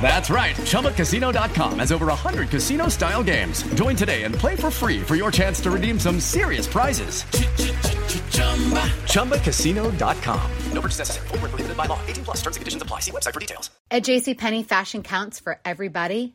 That's right. ChumbaCasino.com has over 100 casino-style games. Join today and play for free for your chance to redeem some serious prizes. ChumbaCasino.com. No purchase necessary. Void where prohibited by law. 18 plus. Terms and conditions apply. See website for details. At JCPenney, fashion counts for everybody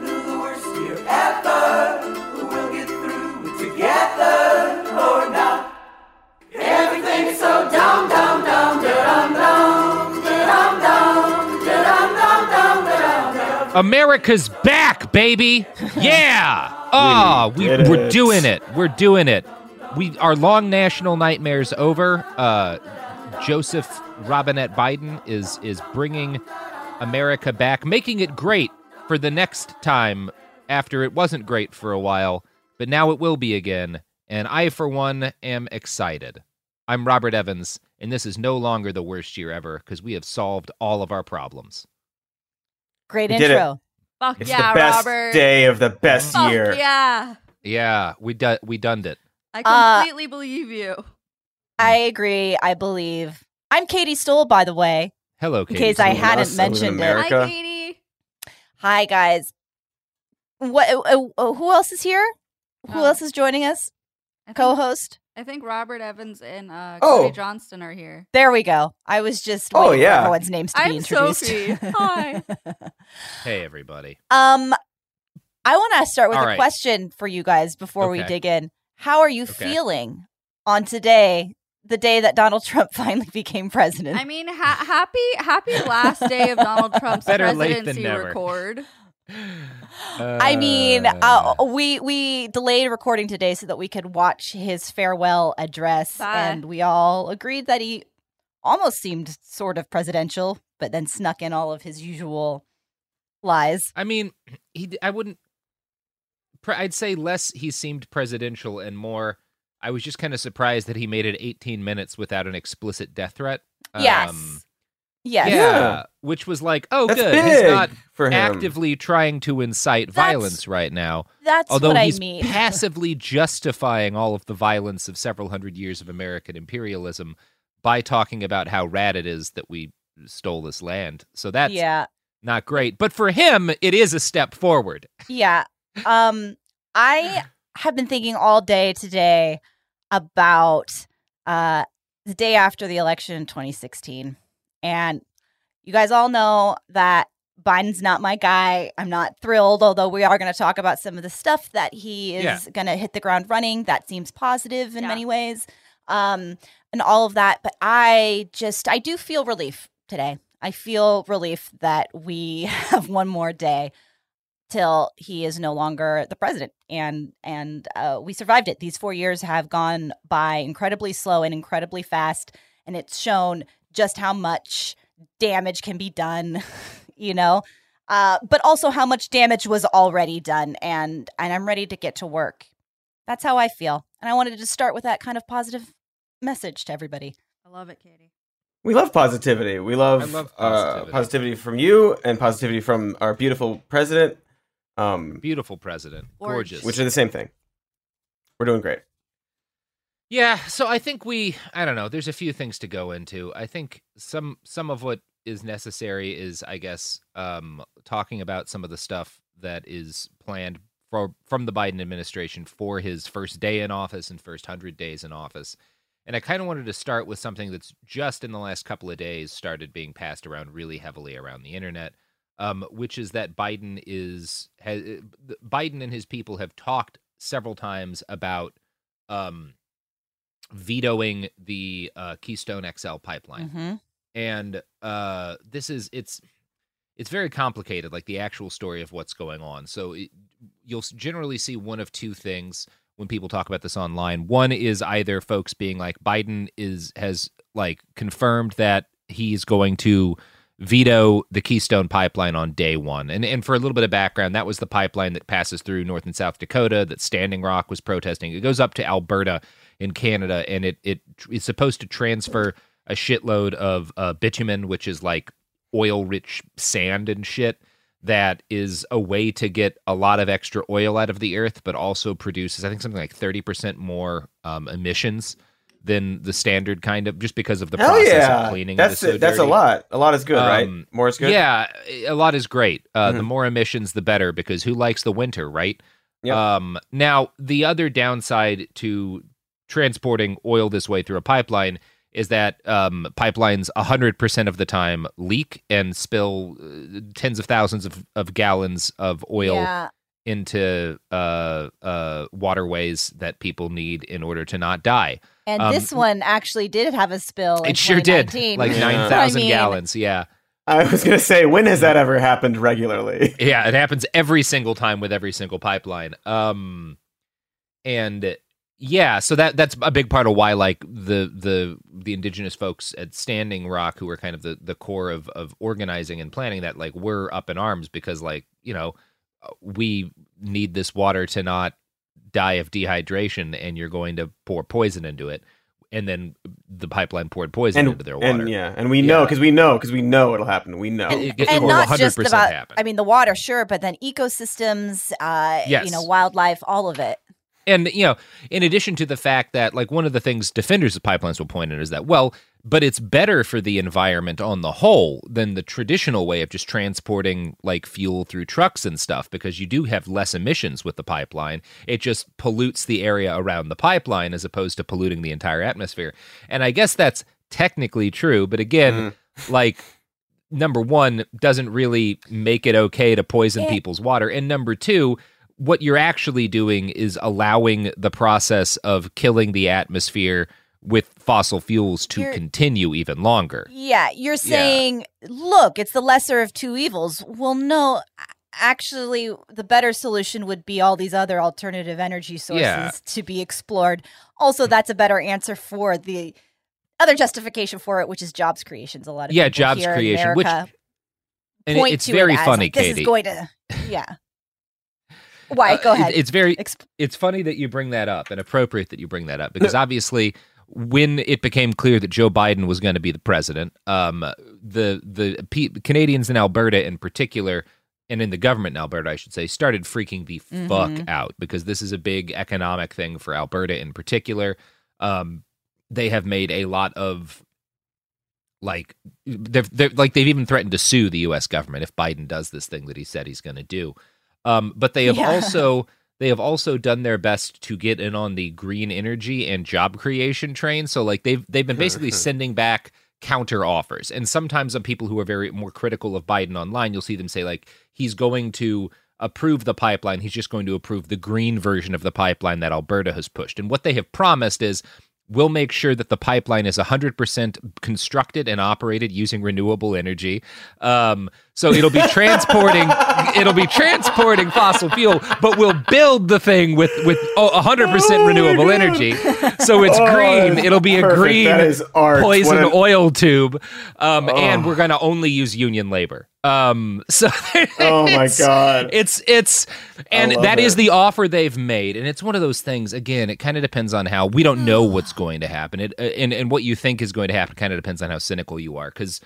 to the Worst Year Ever. Or not. Everything is so down, down, down, down, down, down, down, down, down, down. America's back, baby! Yeah! Oh, we're doing it. We're doing it. Our long national nightmare's over. Joseph Robinette Biden is bringing America back, making it great for the next time after it wasn't great for a while, but now it will be again. And I, for one, am excited. I'm Robert Evans, and this is no longer the worst year ever because we have solved all of our problems. Great intro. Fuck yeah, Robert. It's the best day of the best year. Fuck yeah. Yeah, we done it. I completely believe you. I agree. I believe. I'm Katie Stoll, by the way. Hello, Katie. In case I hadn't mentioned it. Hi, Katie. Hi, guys. Who else is here? Who else is joining us? Co-host? I think Robert Evans and Cody Johnston are here. There we go. I was just waiting for everyone's names to be introduced. Sophie. Hi. Hey, everybody. I want to start with a question for you guys before we dig in. How are you feeling on today, the day that Donald Trump finally became president? I mean, happy last day of Donald Trump's presidency record. I mean, we delayed recording today so that we could watch his farewell address, and we all agreed that he almost seemed sort of presidential, but then snuck in all of his usual lies. I mean, I'd say less he seemed presidential and more, I was just kind of surprised that he made it 18 minutes without an explicit death threat. Yes. Yes. Yeah, which was like, that's good. He's not actively trying to incite violence right now. That's what I mean. Although he's passively justifying all of the violence of several hundred years of American imperialism by talking about how rad it is that we stole this land. So that's not great. But for him, it is a step forward. Yeah. I have been thinking all day today about the day after the election in 2016. And you guys all know that Biden's not my guy. I'm not thrilled, although we are going to talk about some of the stuff that he is going to hit the ground running. That seems positive in many ways, and all of that. But I do feel relief today. I feel relief that we have one more day till he is no longer the president. And we survived it. These 4 years have gone by incredibly slow and incredibly fast, and it's shown just how much damage can be done, but also how much damage was already done. And I'm ready to get to work. That's how I feel. And I wanted to start with that kind of positive message to everybody. I love it, Katie. We love positivity. We love positivity. Positivity from you and positivity from our beautiful president. Beautiful president. Gorgeous. Which are the same thing. We're doing great. Yeah. So I think I don't know. There's a few things to go into. I think some of what is necessary is, I guess, talking about some of the stuff that is planned from the Biden administration for his first day in office and first 100 days in office. And I kind of wanted to start with something that's just in the last couple of days started being passed around really heavily around the internet, which is that Biden and his people have talked several times about vetoing the Keystone XL pipeline. Mm-hmm. And it's very complicated, like the actual story of what's going on. So you'll generally see one of two things when people talk about this online. One is either folks being like Biden has like confirmed that he's going to veto the Keystone pipeline on day one. And for a little bit of background, that was the pipeline that passes through North and South Dakota that Standing Rock was protesting. It goes up to Alberta in Canada, and it is supposed to transfer a shitload of bitumen, which is like oil-rich sand and shit, that is a way to get a lot of extra oil out of the earth, but also produces, I think, something like 30% more emissions than the standard kind of, just because of the process of cleaning. That's a lot. A lot is good, right? More is good? Yeah, a lot is great. The more emissions, the better, because who likes the winter, right? Yep. Now, the other downside to transporting oil this way through a pipeline is that pipelines 100% of the time leak and spill tens of thousands of gallons of oil into waterways that people need in order to not die. And this one actually did have a spill. It sure did. Like 9,000 gallons, yeah. I was going to say, when has that ever happened regularly? Yeah, it happens every single time with every single pipeline. Yeah, so that's a big part of why, like, the indigenous folks at Standing Rock, who are kind of the core of organizing and planning that, like, we're up in arms because, like, you know, we need this water to not die of dehydration, and you're going to pour poison into it. And then the pipeline poured poison into their water. And we know, because we know it'll happen. We know. And not just about, happen. I mean, the water, sure, but then ecosystems, you know, wildlife, all of it. And, you know, in addition to the fact that, like, one of the things defenders of pipelines will point at is that, well, but it's better for the environment on the whole than the traditional way of just transporting, like, fuel through trucks and stuff, because you do have less emissions with the pipeline. It just pollutes the area around the pipeline as opposed to polluting the entire atmosphere. And I guess that's technically true. But again, like, number one, doesn't really make it okay to poison people's water. And number two, what you're actually doing is allowing the process of killing the atmosphere with fossil fuels to continue even longer. Yeah, you're saying, look, it's the lesser of two evils. Well, no, actually, the better solution would be all these other alternative energy sources to be explored. Also, that's a better answer for the other justification for it, which is jobs creations. A lot of people jobs here creation, in America which point it's to very it as, funny, like, Katie. This is going to, Why? Go ahead. It's funny that you bring that up and appropriate that you bring that up, because obviously when it became clear that Joe Biden was going to be the president, the Canadians in Alberta in particular, and in the government in Alberta, I should say, started freaking the fuck out, because this is a big economic thing for Alberta in particular. They have made a lot of, like, they've even threatened to sue the U.S. government if Biden does this thing that he said he's going to do. But they have also done their best to get in on the green energy and job creation train. So, like, they've been basically sending back counter offers. And sometimes on people who are very more critical of Biden online, you'll see them say, like, he's going to approve the pipeline. He's just going to approve the green version of the pipeline that Alberta has pushed. And what they have promised is, we'll make sure that the pipeline is 100% constructed and operated using renewable energy. So it'll be transporting fossil fuel, but we'll build the thing with 100% renewable energy. So it's green. It'll be perfect. A green poison oil tube, and we're going to only use union labor. So oh my God, it's and that is the offer they've made, and it's one of those things. Again, it kind of depends on how we don't know what's going to happen. It and what you think is going to happen kind of depends on how cynical you are, because.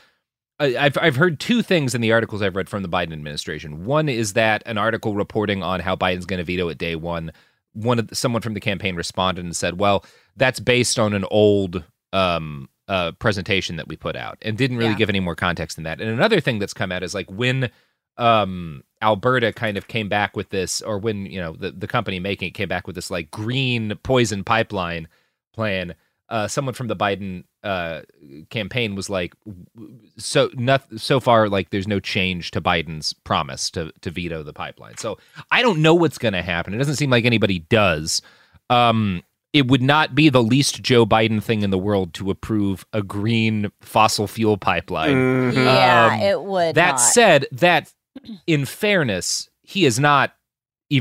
I've heard two things in the articles I've read from the Biden administration. One is that an article reporting on how Biden's going to veto it day one. Someone from the campaign responded and said, "Well, that's based on an old presentation that we put out," and didn't really give any more context than that. And another thing that's come out is like when Alberta kind of came back with this, or when the company making it came back with this like green poison pipeline plan. Someone from the Biden campaign was like, so far, like there's no change to Biden's promise to veto the pipeline. So I don't know what's going to happen. It doesn't seem like anybody does. It would not be the least Joe Biden thing in the world to approve a green fossil fuel pipeline. Mm-hmm. It would. That said, that in fairness, he is not. He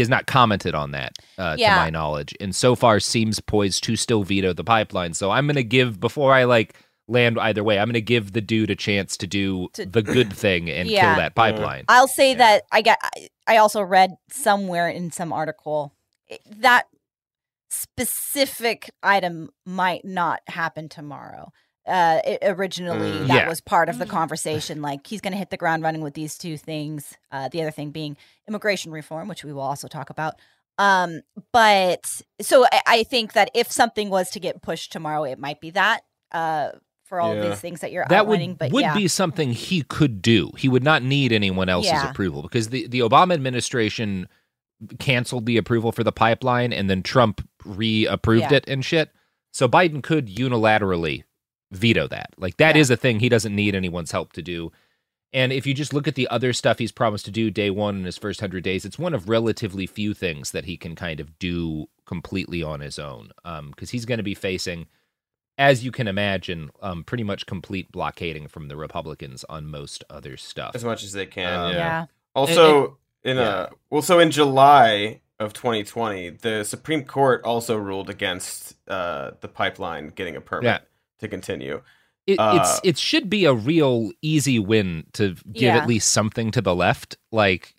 has not commented on that, to my knowledge, and so far seems poised to still veto the pipeline. So I'm going to give, before I like land either way, I'm going to give the dude a chance to do the good thing and kill that pipeline. I'll say that I also read somewhere in some article that specific item might not happen tomorrow. Originally, that was part of the conversation. Like, he's going to hit the ground running with these two things. The other thing being immigration reform, which we will also talk about. But so I think that if something was to get pushed tomorrow, it might be that for all of these things that you're outlining. That would be something he could do. He would not need anyone else's approval, because the Obama administration canceled the approval for the pipeline, and then Trump re-approved it and shit. So Biden could unilaterally veto that. Like, that is a thing he doesn't need anyone's help to do. And if you just look at the other stuff he's promised to do day one in his first 100 days, it's one of relatively few things that he can kind of do completely on his own. Because he's going to be facing, as you can imagine, pretty much complete blockading from the Republicans on most other stuff. As much as they can, Also, in July of 2020, the Supreme Court also ruled against the pipeline getting a permit. Yeah. To continue, it should be a real easy win to give at least something to the left. Like,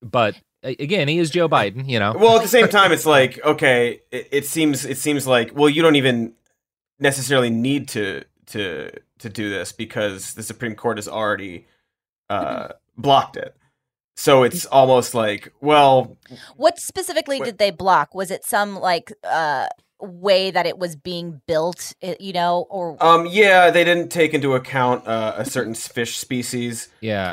but again, he is Joe Biden, you know. Well, at the same time, it's like, okay, it seems like, well, you don't even necessarily need to do this, because the Supreme Court has already blocked it. So it's almost like, well, what specifically did they block? Was it some like? Way that it was being built, or they didn't take into account a certain fish species, so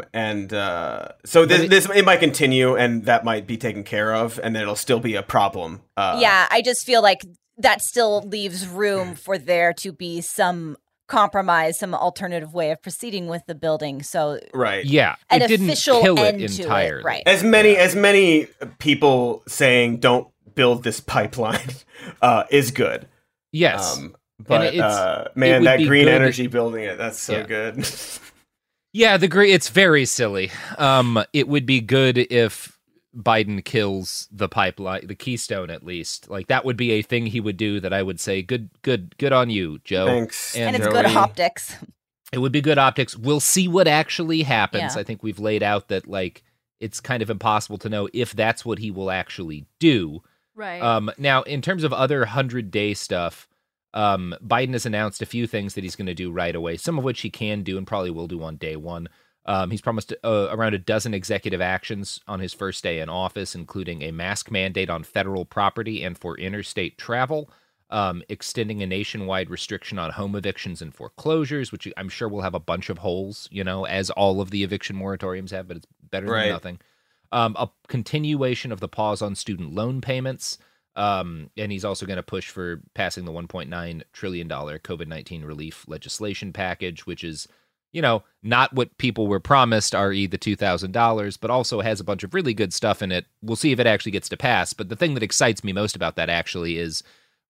this it might continue, and that might be taken care of, and then it'll still be a problem. I just feel like that still leaves room for there to be some compromise, some alternative way of proceeding with the building. So an it official didn't kill end it entirely. Right, as many people saying don't build this pipeline is good. Yes. But man, that green energy building it, that's so good. It's very silly. It would be good if Biden kills the pipeline, the Keystone at least. Like, that would be a thing he would do that I would say, good on you, Joe. Thanks. And it's good optics. It would be good optics. We'll see what actually happens. Yeah. I think we've laid out that like it's kind of impossible to know if that's what he will actually do. Right. Now, in terms of other 100-day stuff, Biden has announced a few things that he's going to do right away, some of which he can do and probably will do on day one. He's promised around a dozen executive actions on his first day in office, including a mask mandate on federal property and for interstate travel, extending a nationwide restriction on home evictions and foreclosures, which I'm sure will have a bunch of holes, as all of the eviction moratoriums have, but it's better than nothing. A continuation of the pause on student loan payments, and he's also going to push for passing the $1.9 trillion COVID-19 relief legislation package, which is, not what people were promised, i.e. the $2,000, but also has a bunch of really good stuff in it. We'll see if it actually gets to pass, but the thing that excites me most about that actually is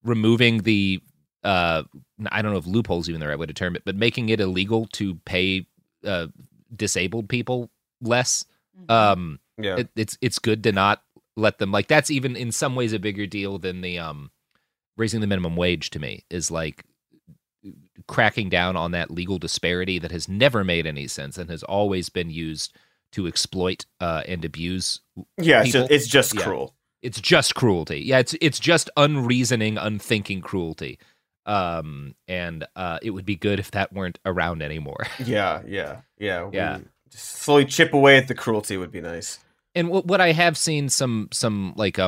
removing the, I don't know if loophole's even the right way to term it, but making it illegal to pay disabled people less. It's good to not let them, like, that's even in some ways a bigger deal than the raising the minimum wage to me, is like cracking down on that legal disparity that has never made any sense and has always been used to exploit and abuse. Yeah, it's just cruel. It's just cruelty. Yeah, it's just unreasoning, unthinking cruelty. And it would be good if that weren't around anymore. Yeah. Just slowly chip away at the cruelty would be nice. And what I have seen some like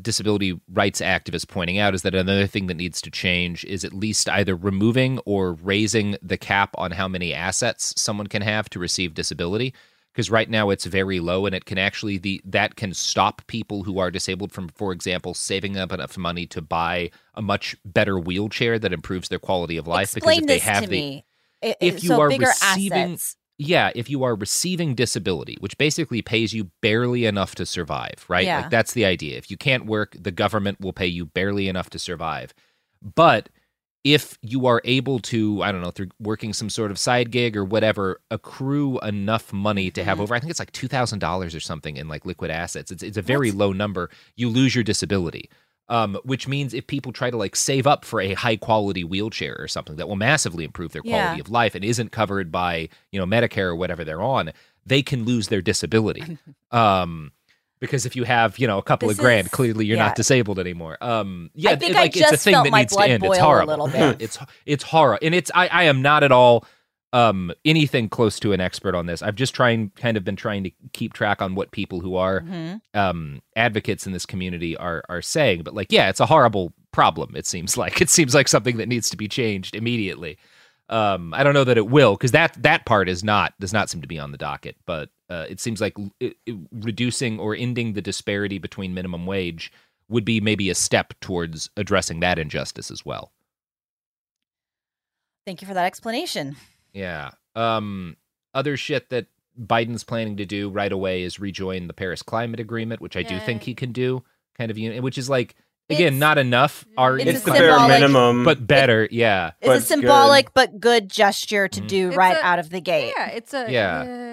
disability rights activists pointing out is that another thing that needs to change is at least either removing or raising the cap on how many assets someone can have to receive disability. Because right now it's very low, and it can actually that can stop people who are disabled from, for example, saving up enough money to buy a much better wheelchair that improves their quality of life. Explain because if they have the it, if you so are receiving assets. Yeah, if you are receiving disability, which basically pays you barely enough to survive, right? Yeah. Like that's the idea. If you can't work, the government will pay you barely enough to survive. But if you are able to, I don't know, through working some sort of side gig or whatever, accrue enough money to have over, I think it's like $2,000 or something in like liquid assets. It's a very low number. You lose your disability, which means if people try to like save up for a high quality wheelchair or something that will massively improve their quality of life and isn't covered by, you know, Medicare or whatever they're on, they can lose their disability. Because if you have, you know, a couple of grand, clearly you're not disabled anymore. I think I just it's a thing felt that my needs blood to end. Boil it's horrible. A little bit. It's horror. And it's I am not at all anything close to an expert on this. I've just kind of been trying to keep track on what people who are advocates in this community are saying. But like, yeah, it's a horrible problem. It seems like something that needs to be changed immediately. I don't know that it will, because that part does not seem to be on the docket, but. It seems like reducing or ending the disparity between minimum wage would be maybe a step towards addressing that injustice as well. Thank you for that explanation. Yeah. Other shit that Biden's planning to do right away is rejoin the Paris Climate Agreement, which I do think he can do, kind of, which is like, again, not enough. It's the bare minimum, but better. It's a symbolic but good gesture to do right out of the gate. Yeah, it's a... Yeah.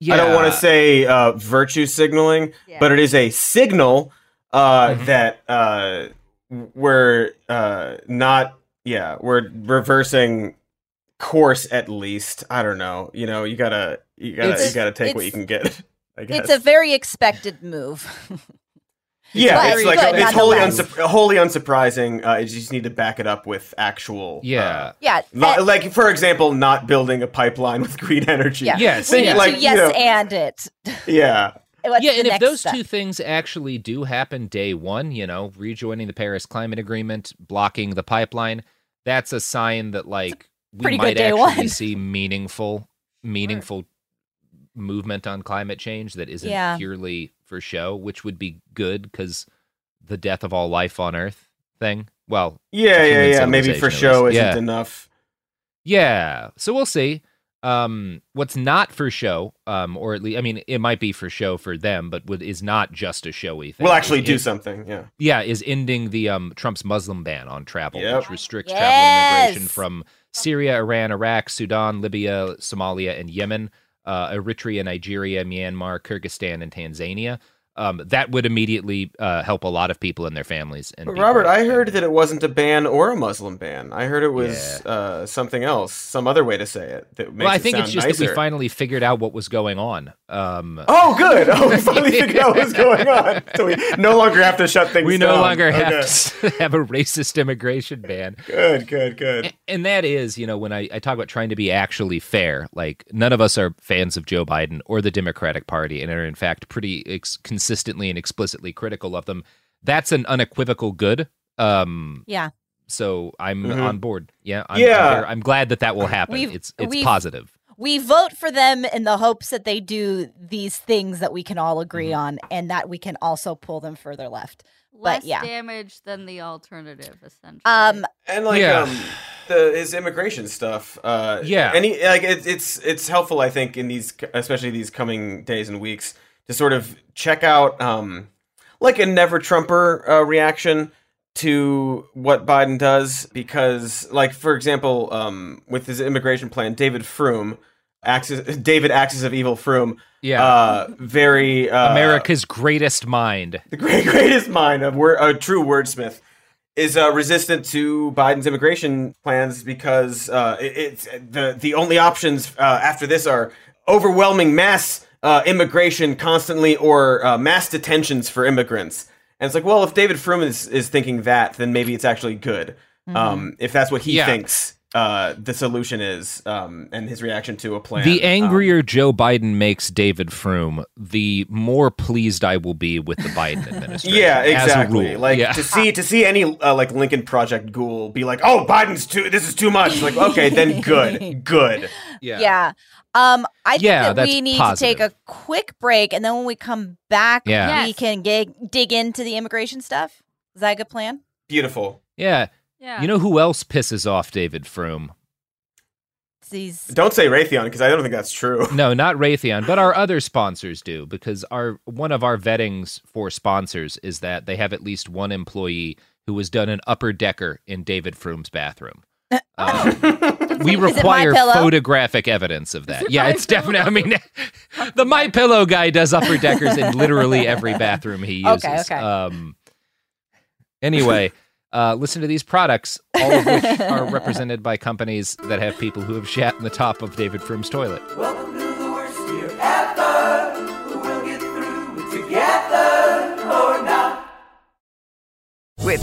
Yeah. I don't want to say virtue signaling, but it is a signal that we're not, we're reversing course at least. I don't know. You know, you gotta take what you can get, I guess. It's a very expected move. It's like it's wholly unsurprising. You just need to back it up with actual. Like for example, not building a pipeline with green energy. And if those two things actually do happen day one, rejoining the Paris Climate Agreement, blocking the pipeline, that's a sign that like we might actually see meaningful movement on climate change that isn't purely for show, which would be good because the death of all life on Earth thing. Well, maybe for show isn't enough. Yeah, so we'll see. What's not for show, or at least, I mean, it might be for show for them, but is not just a showy thing. We'll actually do something. Yeah. Yeah, is ending the Trump's Muslim ban on travel, which restricts travel and immigration from Syria, Iran, Iraq, Sudan, Libya, Somalia, and Yemen. Eritrea, Nigeria, Myanmar, Kyrgyzstan, and Tanzania. That would immediately help a lot of people and their families. And Robert, I heard that it wasn't a ban or a Muslim ban. I heard it was something else, some other way to say it. That makes I think it's just nicer. That we finally figured out what was going on. Oh, good. Oh, we finally figured out what was going on. So we no longer have to shut things down. We no longer have to have a racist immigration ban. Good. And that is, when I talk about trying to be actually fair, like none of us are fans of Joe Biden or the Democratic Party and are in fact pretty consistently and explicitly critical of them. That's an unequivocal good. So I'm on board. I'm glad that will happen. It's positive. We vote for them in the hopes that they do these things that we can all agree on, and that we can also pull them further left. Less damage than the alternative, essentially. His immigration stuff. It's helpful, I think, in these, especially these coming days and weeks, to sort of check out like a never Trumper reaction to what Biden does, because like, for example, with his immigration plan, David Froome David Axis of Evil Froome. Yeah. Very America's greatest mind. The greatest mind of a true wordsmith is resistant to Biden's immigration plans because it's the only options after this are overwhelming mass immigration constantly or mass detentions for immigrants. And it's like, well, if David Froome is thinking that, then maybe it's actually good. Mm-hmm. If that's what he thinks the solution is, and his reaction to a plan. The angrier Joe Biden makes David Froome, the more pleased I will be with the Biden administration. Yeah, exactly. As a rule. Like to see any like Lincoln Project ghoul be like, oh, Biden's this is too much. Like, okay, then good. Yeah. I think that we need to take a quick break, and then when we come back, we can dig into the immigration stuff. Is that a good plan? Beautiful. Yeah. Yeah. You know who else pisses off David Froome? Don't say Raytheon, because I don't think that's true. No, not Raytheon, but our other sponsors do, because one of our vettings for sponsors is that they have at least one employee who has done an upper decker in David Froome's bathroom. We require photographic evidence of that. Yeah, it's definitely. I mean, the MyPillow guy does upper deckers in literally every bathroom he uses. Okay. Anyway, listen to these products, all of which are represented by companies that have people who have shat in the top of David Froome's toilet. Welcome to the worst year ever. We'll get through it together or not. With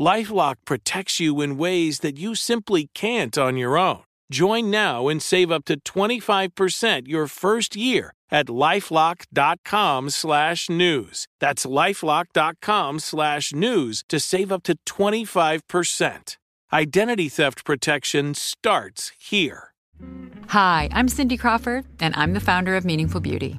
LifeLock protects you in ways that you simply can't on your own. Join now and save up to 25% your first year at LifeLock.com/news. That's LifeLock.com/news to save up to 25%. Identity theft protection starts here. Hi, I'm Cindy Crawford, and I'm the founder of Meaningful Beauty.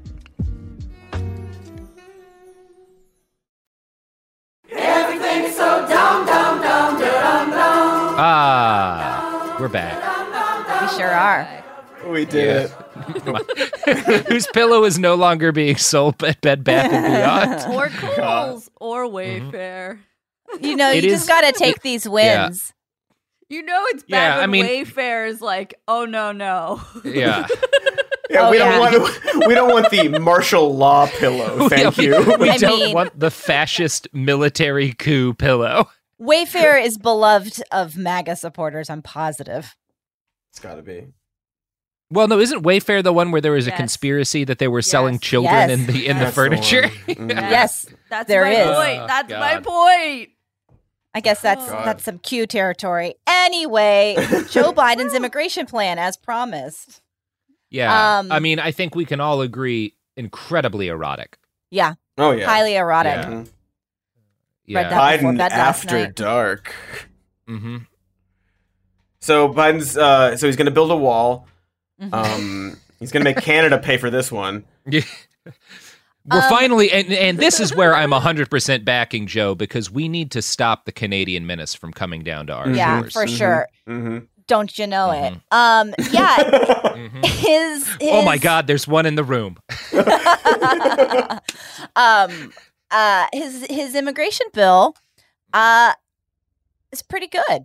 Ah, we're back. We sure are. We did it. Whose pillow is no longer being sold at Bed Bath & Beyond. Or Kohl's or Wayfair. Mm-hmm. You know, you just got to take these wins. Yeah. You know it's bad when Wayfair is like, oh, no. Yeah. Yeah, we don't want the martial law pillow, thank you. We don't want the fascist military coup pillow. Wayfair is beloved of MAGA supporters, I'm positive. It's got to be. Well, no, isn't Wayfair the one where there was a conspiracy that they were selling children in the furniture? Mm-hmm. Yes, that's there my point. That's my point. I guess that's some Q territory. Anyway, Joe Biden's immigration plan, as promised. Yeah, I mean, I think we can all agree, incredibly erotic. Yeah. Oh, yeah. Highly erotic. Yeah. Biden after dark. Mm-hmm. So Biden's so he's going to build a wall. Mm-hmm. He's going to make Canada pay for this one. Yeah. We're finally, and this is where I'm 100% backing Joe, because we need to stop the Canadian menace from coming down to our shores. Yeah, for sure. Mm-hmm. Don't you know it? Yeah. Mm-hmm. His oh my God, there's one in the room. His immigration bill is pretty good.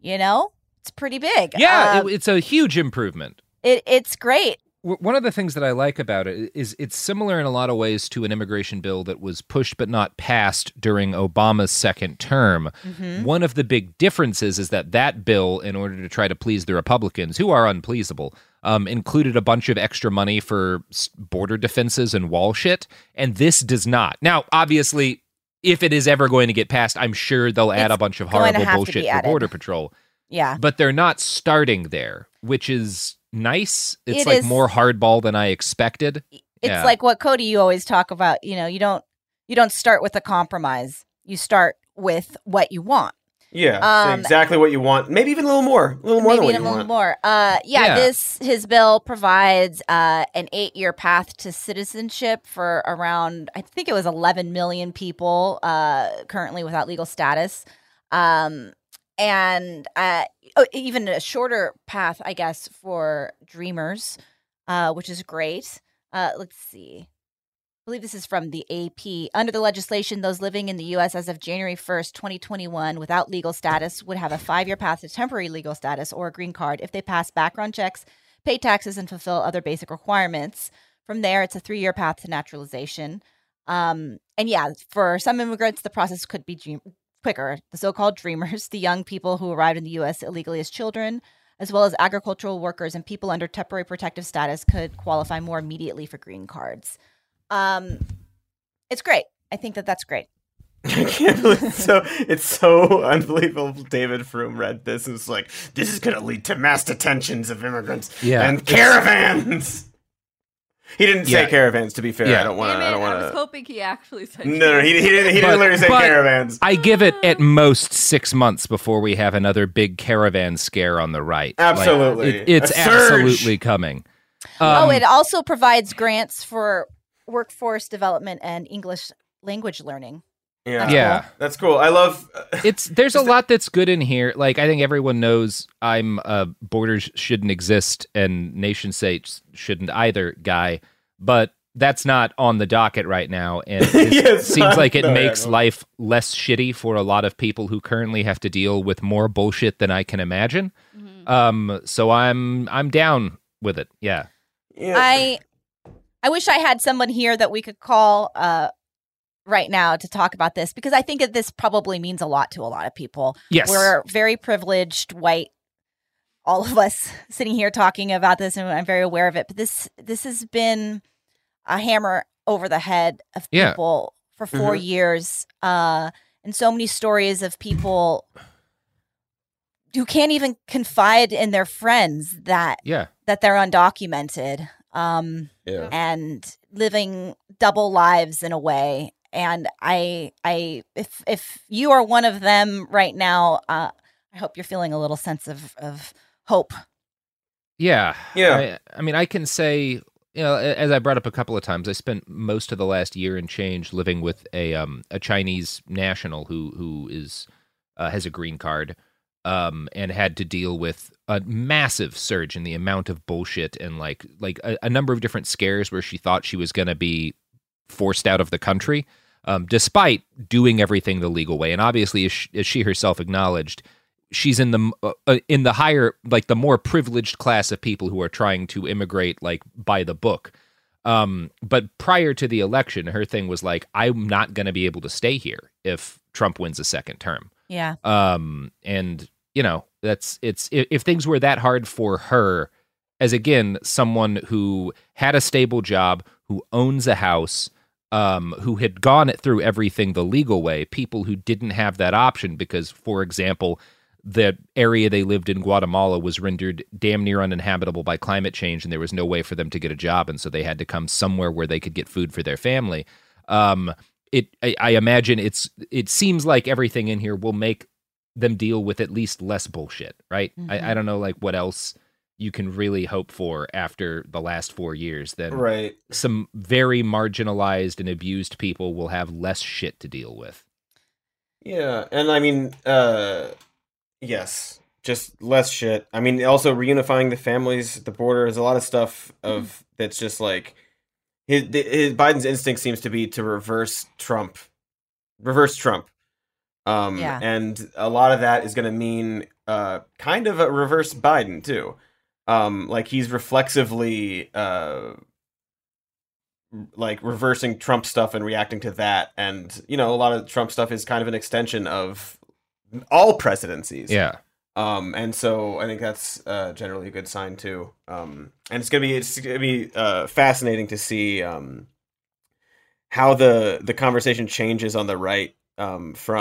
You know, it's pretty big. Yeah, it's a huge improvement. It's great. One of the things that I like about it is it's similar in a lot of ways to an immigration bill that was pushed but not passed during Obama's second term. Mm-hmm. One of the big differences is that bill, in order to try to please the Republicans, who are unpleasable, included a bunch of extra money for border defenses and wall shit, and this does not. Now, obviously, if it is ever going to get passed, I'm sure they'll add a bunch of horrible bullshit for Border Patrol. Yeah. But they're not starting there, which is... nice. It's like more hardball than I expected. It's like what, Cody, you always talk about, you know, you don't start with a compromise. You start with what you want. Yeah, exactly what you want. Maybe even a little more than what you want. Maybe a little more. His bill provides an 8-year path to citizenship for around, I think it was 11 million people currently without legal status. And even a shorter path, I guess, for dreamers, which is great. Let's see. I believe this is from the AP. Under the legislation, those living in the U.S. as of January 1st, 2021, without legal status would have a 5-year path to temporary legal status or a green card if they pass background checks, pay taxes, and fulfill other basic requirements. From there, it's a 3-year path to naturalization. For some immigrants, the process could be quicker, the so-called dreamers, the young people who arrived in the U.S. illegally as children, as well as agricultural workers and people under temporary protective status could qualify more immediately for green cards. It's great. I think that's great. I can't believe it's so unbelievable. David Froome read this and was like, this is going to lead to mass detentions of immigrants and caravans. He didn't say caravans. To be fair, yeah. I was hoping he actually said. No, he didn't. He didn't literally say caravans. I give it at most 6 months before we have another big caravan scare on the right. Absolutely, like, it's absolutely coming. It also provides grants for workforce development and English language learning. That's cool. I love there's a lot that's good in here. Like, I think everyone knows I'm borders shouldn't exist and nation states shouldn't either guy, but that's not on the docket right now, and it seems like it makes life less shitty for a lot of people who currently have to deal with more bullshit than I can imagine. Mm-hmm. So I'm down with it. I wish I had someone here that we could call right now to talk about this, because I think that this probably means a lot to a lot of people. Yes. We're very privileged white, all of us sitting here talking about this, and I'm very aware of it. But this has been a hammer over the head of people for 4 mm-hmm. years. And so many stories of people who can't even confide in their friends that they're undocumented and living double lives in a way. And if you are one of them right now, I hope you're feeling a little sense of hope. Yeah. Yeah. I mean, I can say, you know, as I brought up a couple of times, I spent most of the last year and change living with a Chinese national who is has a green card, and had to deal with a massive surge in the amount of bullshit and like a number of different scares where she thought she was going to be forced out of the country, despite doing everything the legal way. And obviously, as she herself acknowledged, she's in the higher, like the more privileged class of people who are trying to immigrate, like by the book. But prior to the election, her thing was like, I'm not going to be able to stay here if Trump wins a second term. Yeah. And you know, if things were that hard for her, as again, someone who had a stable job, who owns a house, who had gone through everything the legal way, people who didn't have that option because, for example, the area they lived in, Guatemala, was rendered damn near uninhabitable by climate change, and there was no way for them to get a job, and so they had to come somewhere where they could get food for their family. I imagine it seems like everything in here will make them deal with at least less bullshit, right? Mm-hmm. I don't know, like, what else you can really hope for after the last 4 years than right. some very marginalized and abused people will have less shit to deal with. Yeah, and I mean, yes, just less shit. I mean, also reunifying the families at the border is a lot of stuff of mm-hmm. that's just like his Biden's instinct seems to be to reverse Trump. Yeah. And a lot of that is going to mean kind of a reverse Biden too. Like he's reflexively like reversing Trump stuff and reacting to that. And, you know, a lot of Trump stuff is kind of an extension of all presidencies. Yeah. And so I think that's generally a good sign too. And it's going to be fascinating to see how the conversation changes on the right. Well,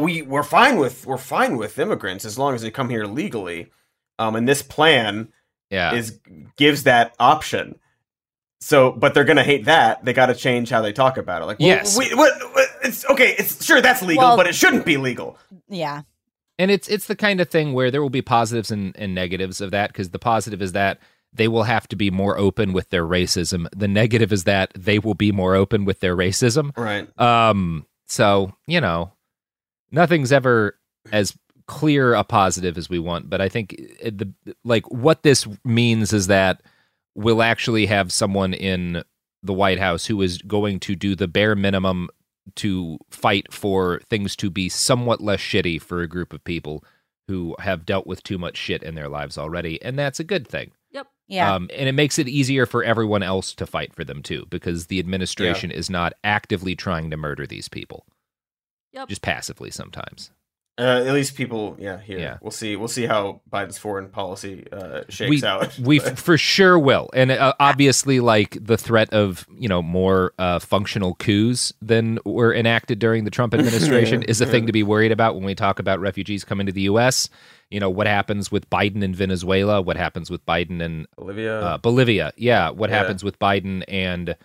we're fine with immigrants as long as they come here legally, and this plan gives that option. So, but they're gonna hate that. They got to change how they talk about it. Like, well, yes, it's okay. It's sure that's legal, but it shouldn't be legal. Yeah, and it's the kind of thing where there will be positives and negatives of that, because the positive is that they will have to be more open with their racism. The negative is that they will be more open with their racism. Right. So, you know, nothing's ever as clear a positive as we want. But I think what this means is that we'll actually have someone in the White House who is going to do the bare minimum to fight for things to be somewhat less shitty for a group of people who have dealt with too much shit in their lives already. And that's a good thing. Yeah. And it makes it easier for everyone else to fight for them, too, because the administration is not actively trying to murder these people. Yep. Just passively sometimes. At least people here. Yeah. We'll see how Biden's foreign policy shakes out. We for sure will. And obviously, like, the threat of, you know, more functional coups than were enacted during the Trump administration is a thing to be worried about when we talk about refugees coming to the U.S., you know, what happens with Biden in Venezuela? What happens with Biden in Bolivia? Yeah. What happens with Biden and,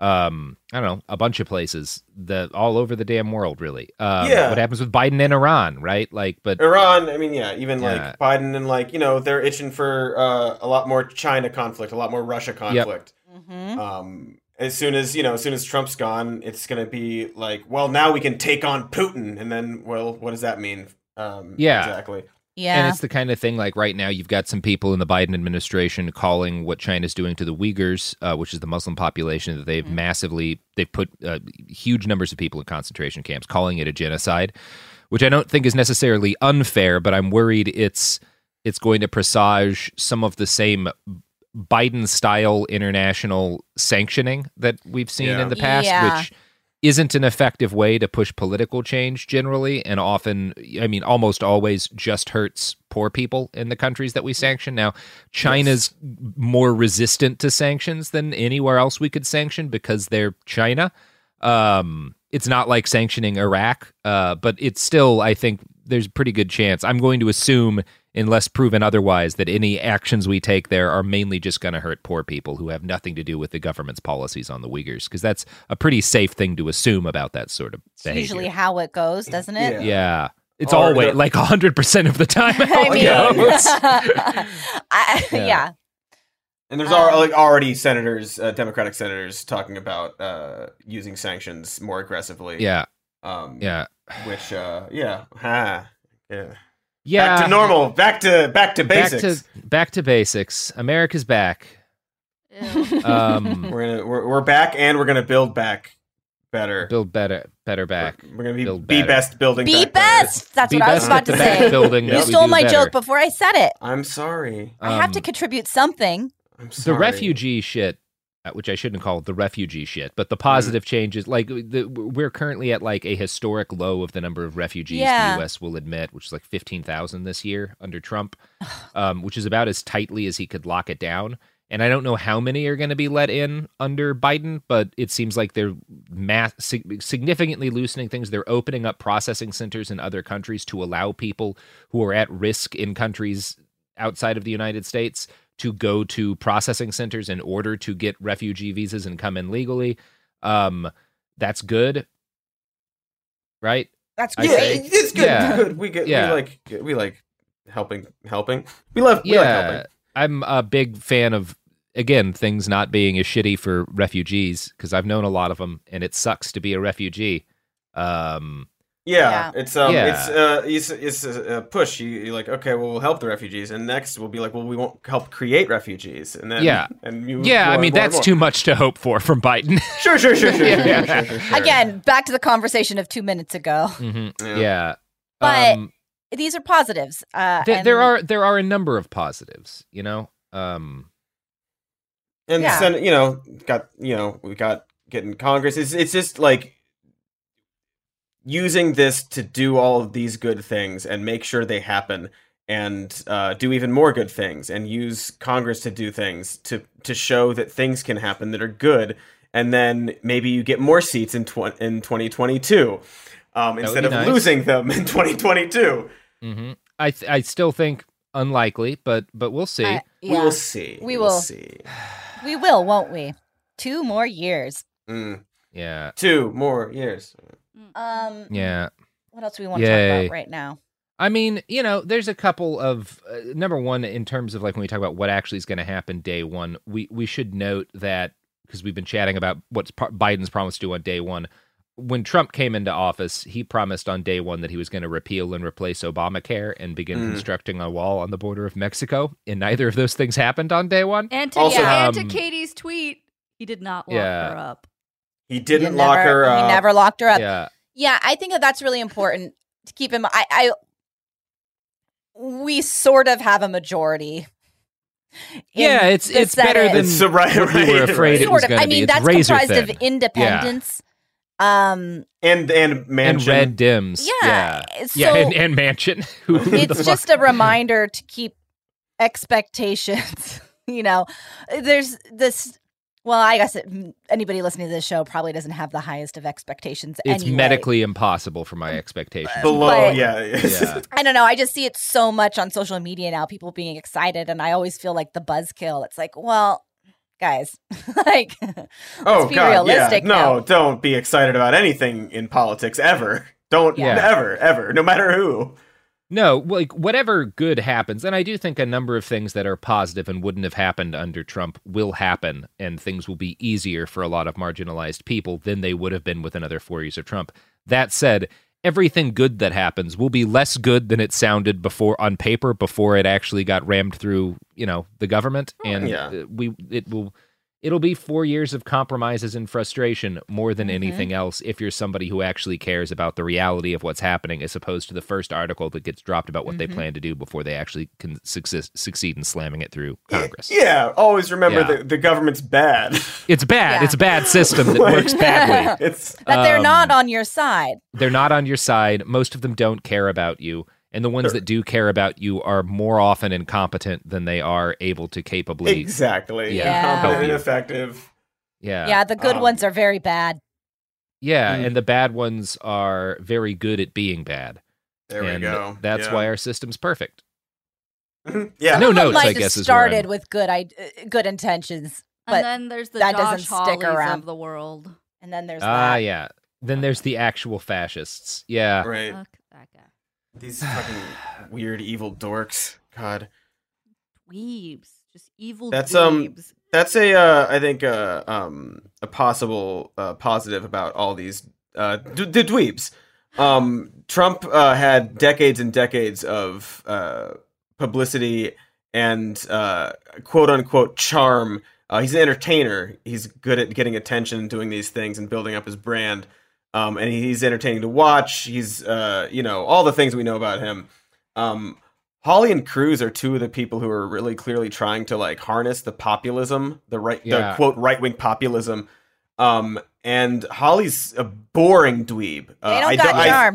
I don't know, a bunch of places all over the damn world, really. What happens with Biden and Iran, right? Like, but Iran, I mean, like Biden and, like, you know, they're itching for a lot more China conflict, a lot more Russia conflict. Yep. Mm-hmm. As soon as Trump's gone, it's going to be like, well, now we can take on Putin. And then, well, what does that mean? Exactly. Yeah. And it's the kind of thing, like, right now you've got some people in the Biden administration calling what China's doing to the Uyghurs, which is the Muslim population that they've they've put huge numbers of people in concentration camps, calling it a genocide, which I don't think is necessarily unfair, but I'm worried it's going to presage some of the same Biden-style international sanctioning that we've seen in the past, which isn't an effective way to push political change generally, and often, I mean, almost always just hurts poor people in the countries that we sanction. Now, China's more resistant to sanctions than anywhere else we could sanction because they're China. It's not like sanctioning Iraq, but it's still, I think, there's a pretty good chance. I'm going to assume, unless proven otherwise, that any actions we take there are mainly just going to hurt poor people who have nothing to do with the government's policies on the Uyghurs, because that's a pretty safe thing to assume about that sort of behavior. It's usually how it goes, doesn't it? Yeah. It's always, like, 100% of the time. I mean, And there's already senators, Democratic senators, talking about using sanctions more aggressively. Yeah. Which, Yeah. Back to normal. Back to basics. Back to basics. America's back. We're back, and we're gonna build back better. Build better back. We're gonna be best building. Be best. That's what I was about to say. You stole my joke before I said it. I'm sorry. I have to contribute something. I'm sorry. The refugee shit, which I shouldn't call it the refugee shit, but the positive changes, like, we're currently at, like, a historic low of the number of refugees the U.S. will admit, which is like 15,000 this year under Trump, which is about as tightly as he could lock it down. And I don't know how many are going to be let in under Biden, but it seems like they're significantly loosening things. They're opening up processing centers in other countries to allow people who are at risk in countries outside of the United States to go to processing centers in order to get refugee visas and come in legally. That's good, right? That's good. It's good. Yeah. Good. We like helping. We love helping. I'm a big fan of, again, things not being as shitty for refugees, because I've known a lot of them, and it sucks to be a refugee. It's a push. You're like, okay, well, we'll help the refugees, and next we'll be like, well, we won't help create refugees, and then that's too much to hope for from Biden. Sure. Again, back to the conversation of 2 minutes ago. Mm-hmm. Yeah, but these are positives. There are a number of positives, you know. Then we got getting Congress. It's just like, using this to do all of these good things and make sure they happen, and do even more good things, and use Congress to do things to show that things can happen that are good, and then maybe you get more seats in 2022 instead of losing them in 2022. Mm-hmm. I still think unlikely, but we'll see. We will see. We will, won't we? 2 more years. Mm. Yeah. 2 more years. What else do we want to talk about right now? I mean, you know, there's a couple of number one, in terms of like when we talk about what actually is going to happen day one, we should note that, because we've been chatting about what's Biden's promise to do on day one. When Trump came into office, he promised on day one that he was going to repeal and replace Obamacare and begin constructing a wall on the border of Mexico, and neither of those things happened on day one. And to Katie's tweet, he did not lock her up. He never locked her up. Yeah, I think that's really important to keep in mind. We sort of have a majority. Yeah, it's better than we were afraid it was going to be. I mean, that's comprised of independents. Yeah. And Manchin. And red dims. Yeah. So yeah, and Manchin. It's just a reminder to keep expectations. You know, there's this... Well, I guess anybody listening to this show probably doesn't have the highest of expectations. It's medically impossible for my expectations. Below. I don't know. I just see it so much on social media now, people being excited, and I always feel like the buzzkill. It's like, well, guys, like, let's be realistic. Yeah. No, don't be excited about anything in politics ever. Don't ever, no matter who. No, like whatever good happens, and I do think a number of things that are positive and wouldn't have happened under Trump will happen, and things will be easier for a lot of marginalized people than they would have been with another 4 years of Trump. That said, everything good that happens will be less good than it sounded before on paper before it actually got rammed through, you know, the government, and it'll be 4 years of compromises and frustration more than anything else if you're somebody who actually cares about the reality of what's happening, as opposed to the first article that gets dropped about what they plan to do before they actually can succeed in slamming it through Congress. Yeah, always remember that the government's bad. It's bad. Yeah. It's a bad system that works badly. That they're not on your side. They're not on your side. Most of them don't care about you. And the ones that do care about you are more often incompetent than they are able to capably. Exactly. Yeah. Incompetent, ineffective. Yeah. Yeah, the good ones are very bad. Yeah, and the bad ones are very good at being bad. There we go. That's why our system's perfect. Yeah. No notes, I guess, is where started with good intentions, but and then there's the that Josh doesn't Hollies stick around of the world. And then there's that. Yeah. Then there's the actual fascists. Yeah. Right. Fuck that guy. These fucking weird evil dorks. God. Dweebs. Just evil dweebs. That's a, I think, a possible positive about all these the dweebs. Trump had decades and decades of publicity and quote-unquote charm. He's an entertainer. He's good at getting attention, doing these things, and building up his brand. And he's entertaining to watch. He's, all the things we know about him. Hawley and Cruz are two of the people who are really clearly trying to like harness the populism, the quote right wing populism. And Hawley's a boring dweeb. I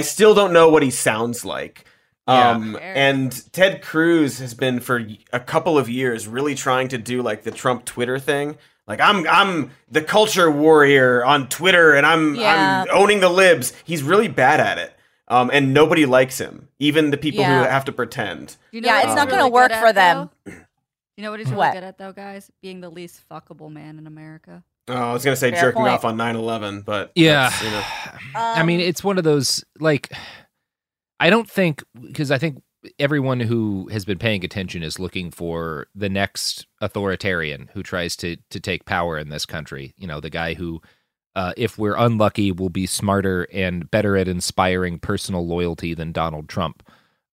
still don't know what he sounds like. And Ted Cruz has been for a couple of years really trying to do like the Trump Twitter thing. Like I'm the culture warrior on Twitter, and I'm owning the libs. He's really bad at it, and nobody likes him. Even the people who have to pretend. You know it's not going to work for them. You know what he's really good at, though, guys? Being the least fuckable man in America. Oh, I was going to say jerking off on 9/11, but... Yeah. You know. I mean, it's one of those, like... I don't think... Because I think everyone who has been paying attention is looking for the next authoritarian who tries to take power in this country. You know, the guy who, if we're unlucky, will be smarter and better at inspiring personal loyalty than Donald Trump,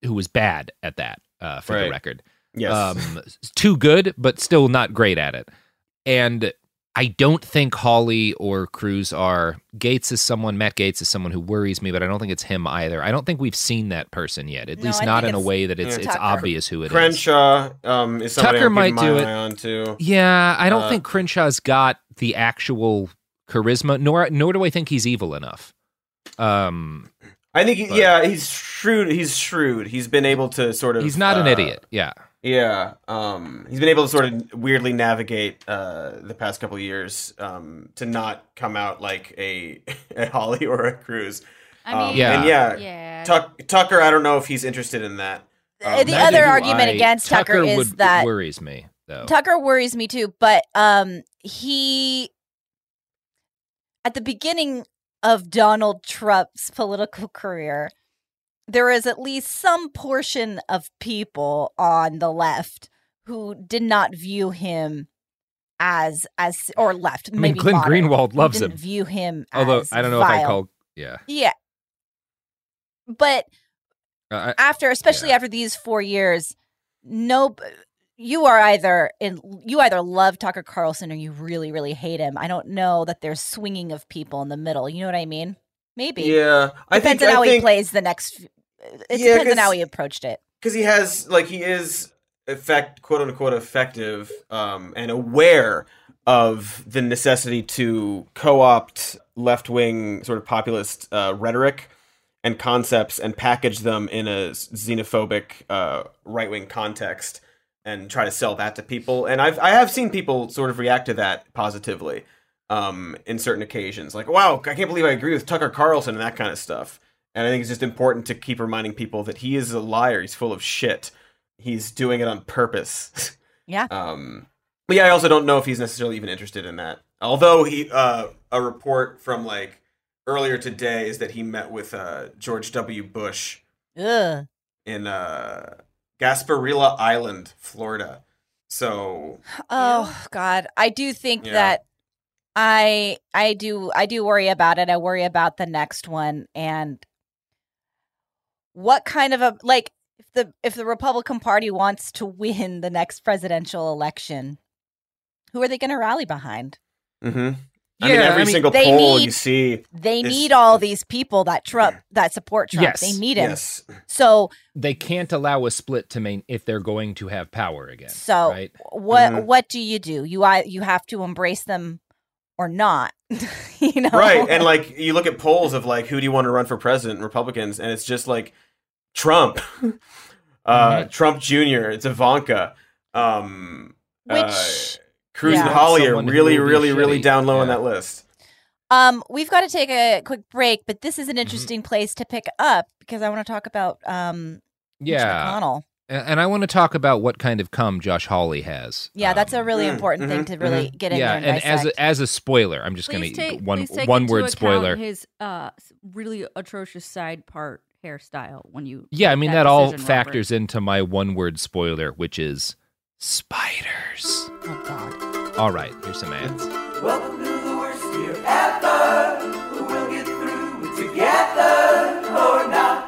who was bad at that, for the record. Yes. Too good, but still not great at it. And... I don't think Hawley or Cruz are. Matt Gaetz is someone who worries me, but I don't think it's him either. I don't think we've seen that person yet, at least not in a way that it's obvious who it is. Crenshaw is somebody Tucker might do it. On too. Yeah, I don't think Crenshaw's got the actual charisma, nor do I think he's evil enough. I think, he's shrewd. He's been able to sort of... He's not an idiot, yeah. Yeah, he's been able to sort of weirdly navigate the past couple of years to not come out like a Hawley or a Cruz. I mean, Tucker, I don't know if he's interested in that. The other argument against Tucker is that... worries me, though. Tucker worries me, too, but he... At the beginning of Donald Trump's political career... There is at least some portion of people on the left who did not view him as or left. I mean, maybe Glenn Greenwald loves him. View him. Although as I don't know vile. If I call. Yeah. Yeah. But after these 4 years, you either love Tucker Carlson or you really, really hate him. I don't know that there's swinging of people in the middle. You know what I mean? Maybe. Yeah. Depends on how he plays the next. It depends on how he approached it. Because he has, like, he is quote unquote effective, and aware of the necessity to co-opt left wing sort of populist rhetoric and concepts and package them in a xenophobic right wing context and try to sell that to people. And I have seen people sort of react to that positively. In certain occasions, like, wow, I can't believe I agree with Tucker Carlson and that kind of stuff. And I think it's just important to keep reminding people that he is a liar. He's full of shit. He's doing it on purpose. Yeah. But yeah, I also don't know if he's necessarily even interested in that. Although a report from like earlier today is that he met with George W. Bush in Gasparilla Island, Florida. So. Oh God, I do think that. I do worry about it. I worry about the next one and what kind of if the Republican Party wants to win the next presidential election, who are they going to rally behind? Mm-hmm. I mean, every single poll you see, they need all these people that support Trump. Yes. They need him. Yes. So they can't allow a split to maintain if they're going to have power again. So right? What do? You have to embrace them. Or not, you know? Right, and like you look at polls of like who do you want to run for president, Republicans, and it's just like Trump, Trump Jr. It's Ivanka, Cruz and Hawley are really down low on that list. We've got to take a quick break, but this is an interesting place to pick up because I want to talk about Mitch McConnell. And I want to talk about what kind of cum Josh Hawley has. Yeah, that's a really important thing to really get in there. Yeah, and as a spoiler, I'm just going to one word spoiler. His really atrocious side part hairstyle when you. Yeah, I mean that all factors into my one word spoiler, which is spiders. Oh God! All right, here's some ads. Welcome to the worst year ever. We'll get through it together or not.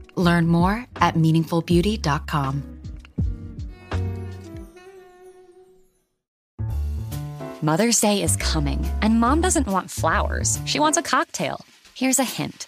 Learn more at meaningfulbeauty.com. Mother's Day is coming, and Mom doesn't want flowers. She wants a cocktail. Here's a hint.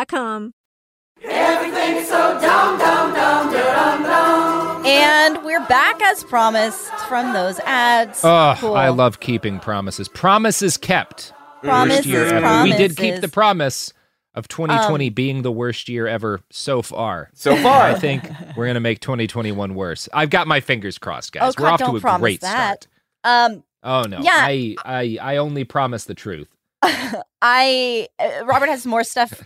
Everything's so dumb, dumb, dumb, dumb, dumb. And we're back as promised from those ads. Oh, cool. I love keeping promises. Promises kept. Promises, promises. We did keep the promise of 2020 being the worst year ever so far. So far. I think we're going to make 2021 worse. I've got my fingers crossed, guys. Oh, we're off to a great start. Oh, no. Yeah. I only promise the truth. Robert has more stuff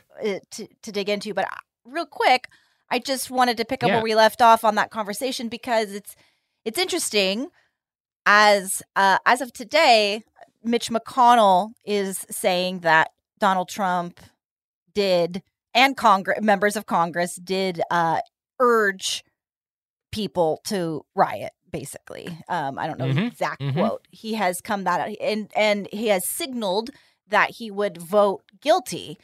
to dig into, but real quick, I just wanted to pick up where we left off on that conversation because it's interesting. As of today, Mitch McConnell is saying that Donald Trump did and members of Congress did urge people to riot. Basically, I don't know the exact quote. He has come that and he has signaled that he would vote guilty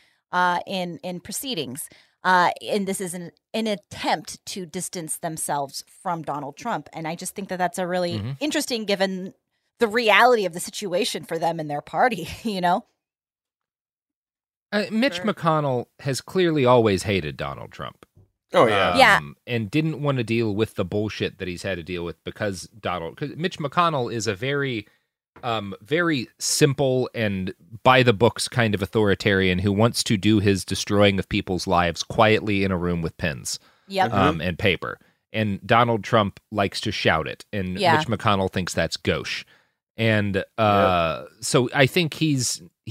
in proceedings. And this is an attempt to distance themselves from Donald Trump. And I just think that that's a really interesting given the reality of the situation for them and their party, you know? Mitch McConnell has clearly always hated Donald Trump. Oh, yeah. And didn't want to deal with the bullshit that he's had to deal with because Mitch McConnell is a very... very simple and by the books kind of authoritarian who wants to do his destroying of people's lives quietly in a room with pens and paper. And Donald Trump likes to shout it. And Mitch McConnell thinks that's gauche. And so I think he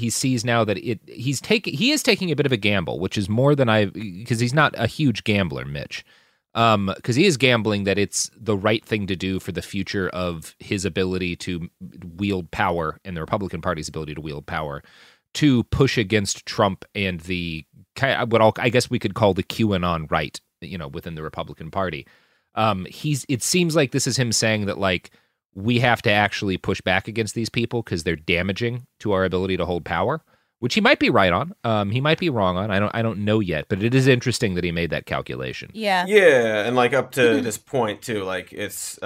sees now that he is taking a bit of a gamble, which is more than because he's not a huge gambler, Mitch. Because he is gambling that it's the right thing to do for the future of his ability to wield power and the Republican Party's ability to wield power to push against Trump and I guess we could call the QAnon right, you know, within the Republican Party. It seems like this is him saying that, like, we have to actually push back against these people because they're damaging to our ability to hold power, which he might be right on. He might be wrong on. I don't know yet, but it is interesting that he made that calculation. Yeah. Yeah, and like up to this point too, like it's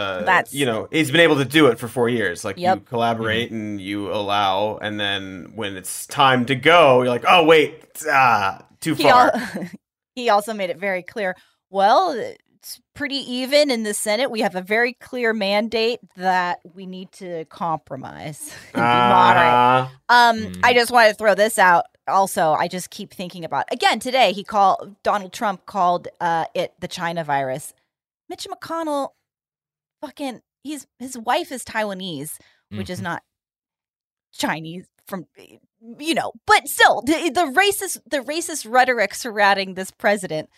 you know, he's been able to do it for 4 years. Like you collaborate and you allow, and then when it's time to go, you're like, "Oh, wait, too far." He also made it very clear. Well, it's pretty even in the Senate. We have a very clear mandate that we need to compromise and be moderate. I just wanted to throw this out. Also, I just keep thinking about again today. Donald Trump called it the China virus. Mitch McConnell, his wife is Taiwanese, which is not Chinese from. You know, but still the racist rhetoric surrounding this president.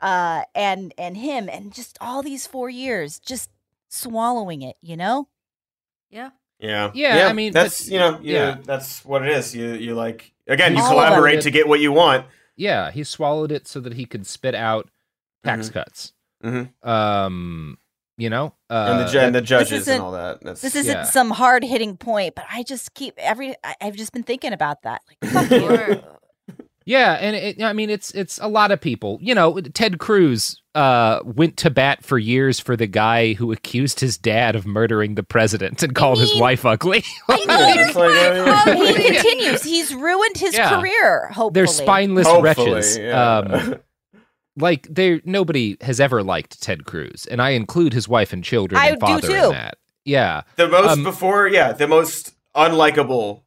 And him and just all these 4 years just swallowing it, you know? Yeah. I mean, that's that's what it is. You like again, you collaborate to get what you want. Yeah, he swallowed it so that he could spit out tax cuts. You know, and the judges and all that. This isn't some hard hitting point, but I just keep I've just been thinking about that. Like, fuck you. Yeah, and it's a lot of people. You know, Ted Cruz went to bat for years for the guy who accused his dad of murdering the president and called his wife ugly. He continues. He's ruined his career, hopefully. They're spineless wretches. Yeah. like, nobody has ever liked Ted Cruz, and I include his wife and children and father in that. Yeah. The most the most unlikable.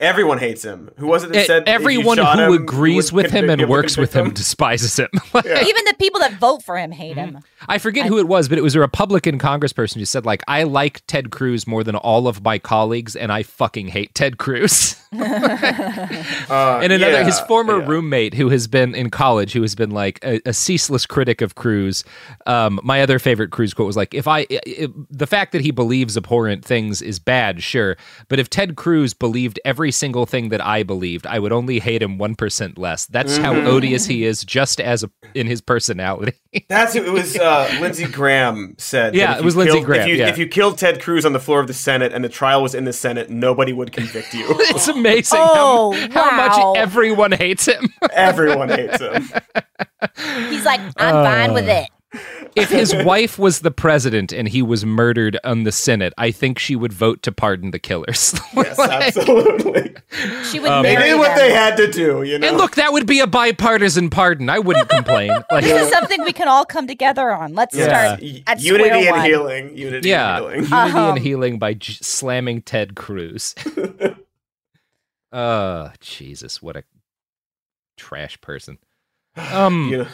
Everyone hates him. Who was it that said everyone who agrees with him and works with him despises him? Like, yeah. Even the people that vote for him hate him. I forget who it was, but it was a Republican congressperson who said, like, I like Ted Cruz more than all of my colleagues, and I fucking hate Ted Cruz. And another, his former roommate who has been in college, who has been like a ceaseless critic of Cruz. My other favorite Cruz quote was like, the fact that he believes abhorrent things is bad, sure, but if Ted Cruz believed every single thing that I believed, I would only hate him 1% less. That's how odious he is, just as in his personality. That's it. Was Lindsey Graham said. Yeah, it was Lindsey Graham. If you killed Ted Cruz on the floor of the Senate and the trial was in the Senate, nobody would convict you. It's amazing how much everyone hates him. Everyone hates him. He's like, I'm fine with it. If his wife was the president and he was murdered on the Senate, I think she would vote to pardon the killers. Yes, absolutely. She would. They did what they had to do, you know. And look, that would be a bipartisan pardon. I wouldn't complain. Like, this is something we can all come together on. Let's start at unity and healing. Unity and healing by slamming Ted Cruz. Oh, Jesus! What a trash person.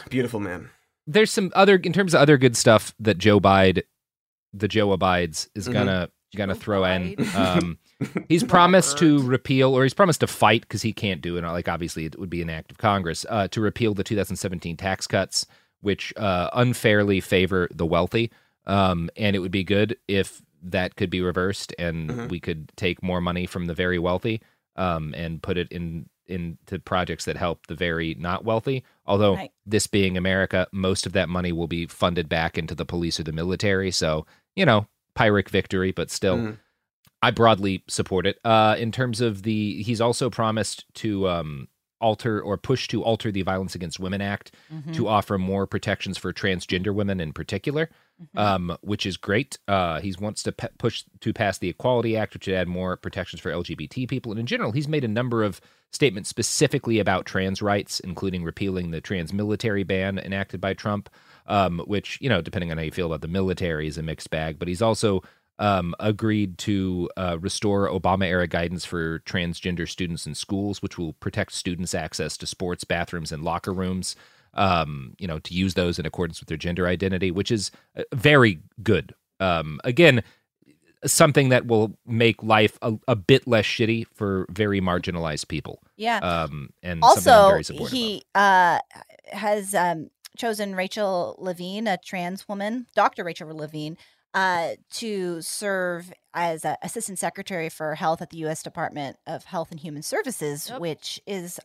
Beautiful man. There's some other, in terms of other good stuff that Joe Abides is gonna throw in. He's promised to repeal, or he's promised to fight because he can't do it. Like, obviously, it would be an act of Congress to repeal the 2017 tax cuts, which unfairly favor the wealthy. And it would be good if that could be reversed, and we could take more money from the very wealthy and put it into projects that help the very not wealthy. Although this being America, most of that money will be funded back into the police or the military. So, you know, Pyrrhic victory, but still I broadly support it. In terms of he's also promised to alter the Violence Against Women Act to offer more protections for transgender women in particular, which is great. He wants to push to pass the Equality Act, which would add more protections for LGBT people. And in general, he's made a number of statements specifically about trans rights, including repealing the trans military ban enacted by Trump, which, you know, depending on how you feel about the military, is a mixed bag. But he's also agreed to restore Obama-era guidance for transgender students in schools, which will protect students' access to sports, bathrooms, and locker rooms, you know, to use those in accordance with their gender identity, which is very good. Again, something that will make life a bit less shitty for very marginalized people. Yeah. And also, I'm very supportive has chosen Rachel Levine, a trans woman, Dr. Rachel Levine, to serve as Assistant Secretary for Health at the U.S. Department of Health and Human Services, which is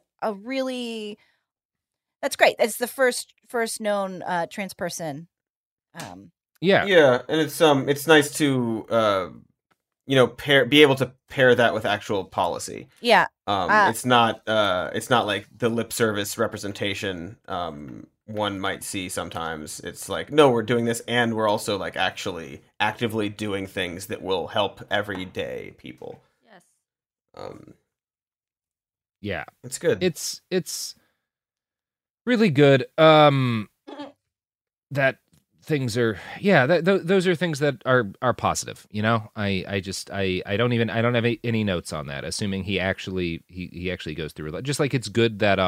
that's great. It's the first known trans person. And it's nice to be able to pair that with actual policy. Yeah, it's not like the lip service representation one might see sometimes. It's like, no, we're doing this, and we're also like actually actively doing things that will help everyday people. Yes. Yeah, it's good. It's really good. That things are, those are things that are positive. You know, I don't have any notes on that. Assuming he actually goes through it. Just like it's good that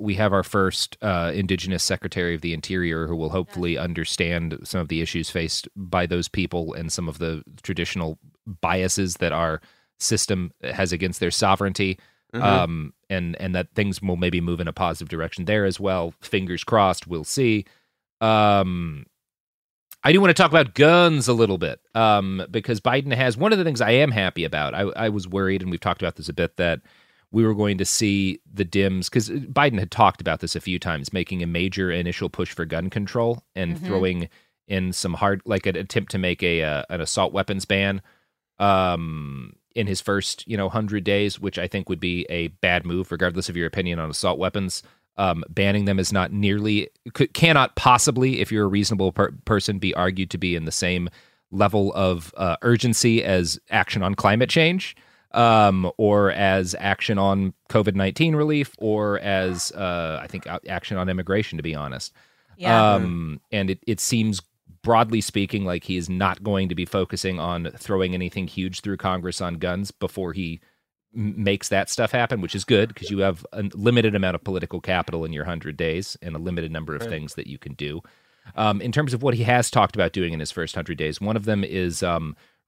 we have our first Indigenous Secretary of the Interior, who will hopefully understand some of the issues faced by those people and some of the traditional biases that our system has against their sovereignty, and that things will maybe move in a positive direction there as well. Fingers crossed, we'll see. I do want to talk about guns a little bit, because Biden has one of the things I am happy about. I was worried, and we've talked about this a bit, that we were going to see the Dems, because Biden had talked about this a few times, making a major initial push for gun control and throwing in some hard, like an attempt to make an assault weapons ban in his first 100 days, which I think would be a bad move, regardless of your opinion on assault weapons. Banning them is not nearly, cannot possibly, if you're a reasonable person, be argued to be in the same level of urgency as action on climate change. or as action on COVID-19 relief, or as I think action on immigration, to be honest. Yeah. And it seems, broadly speaking, like he is not going to be focusing on throwing anything huge through Congress on guns before he makes that stuff happen, which is good, because you have a limited amount of political capital in your 100 days and a limited number of things that you can do. In terms of what he has talked about doing in his first 100 days, one of them is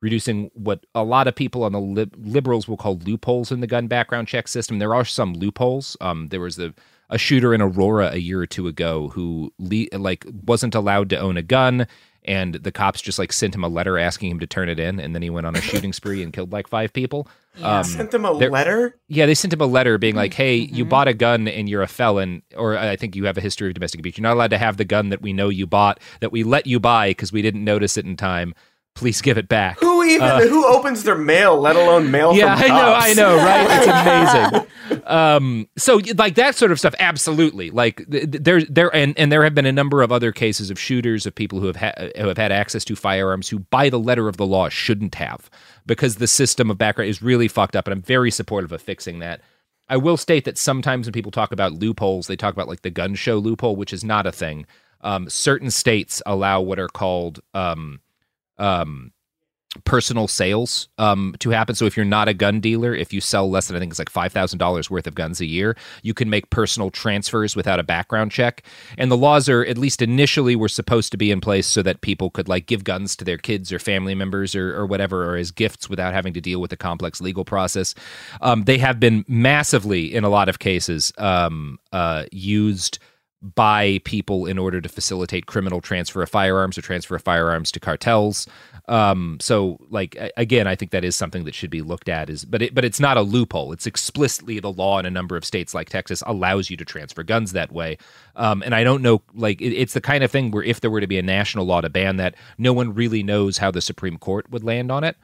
reducing what a lot of people on the liberals will call loopholes in the gun background check system. There are some loopholes. There was a shooter in Aurora a year or two ago who wasn't allowed to own a gun, and the cops just sent him a letter asking him to turn it in, and then he went on a shooting spree and killed five people. Yeah. Sent them a letter? Yeah, they sent him a letter being like, hey, you bought a gun and you're a felon, or I think you have a history of domestic abuse. You're not allowed to have the gun that we know you bought, that we let you buy because we didn't notice it in time. Please give it back. Who opens their mail, let alone mail from cops? I know, right? It's amazing. So that sort of stuff, absolutely. There there have been a number of other cases of shooters, of people who have had access to firearms who, by the letter of the law, shouldn't have, because the system of background is really fucked up, and I'm very supportive of fixing that. I will state that sometimes when people talk about loopholes, they talk about the gun show loophole, which is not a thing. Certain states allow what are called... personal sales to happen. So if you're not a gun dealer, if you sell less than, I think it's $5,000 worth of guns a year, you can make personal transfers without a background check. And the laws are, at least initially, were supposed to be in place so that people could give guns to their kids or family members or whatever, or as gifts, without having to deal with a complex legal process. They have been massively, in a lot of cases, used by people in order to facilitate criminal transfer of firearms or transfer of firearms to cartels. Again, I think that is something that should be looked at, but it's not a loophole. It's explicitly the law in a number of states like Texas allows you to transfer guns that way. And I don't know, it's the kind of thing where if there were to be a national law to ban that, no one really knows how the Supreme Court would land on it.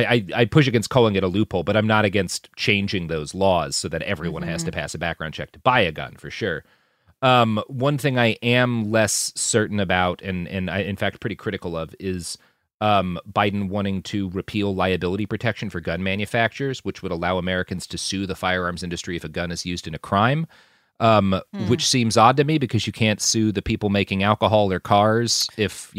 I push against calling it a loophole, but I'm not against changing those laws so that everyone has to pass a background check to buy a gun, for sure. One thing I am less certain about, and I, in fact, pretty critical of, is Biden wanting to repeal liability protection for gun manufacturers, which would allow Americans to sue the firearms industry if a gun is used in a crime. Which seems odd to me, because you can't sue the people making alcohol or cars if,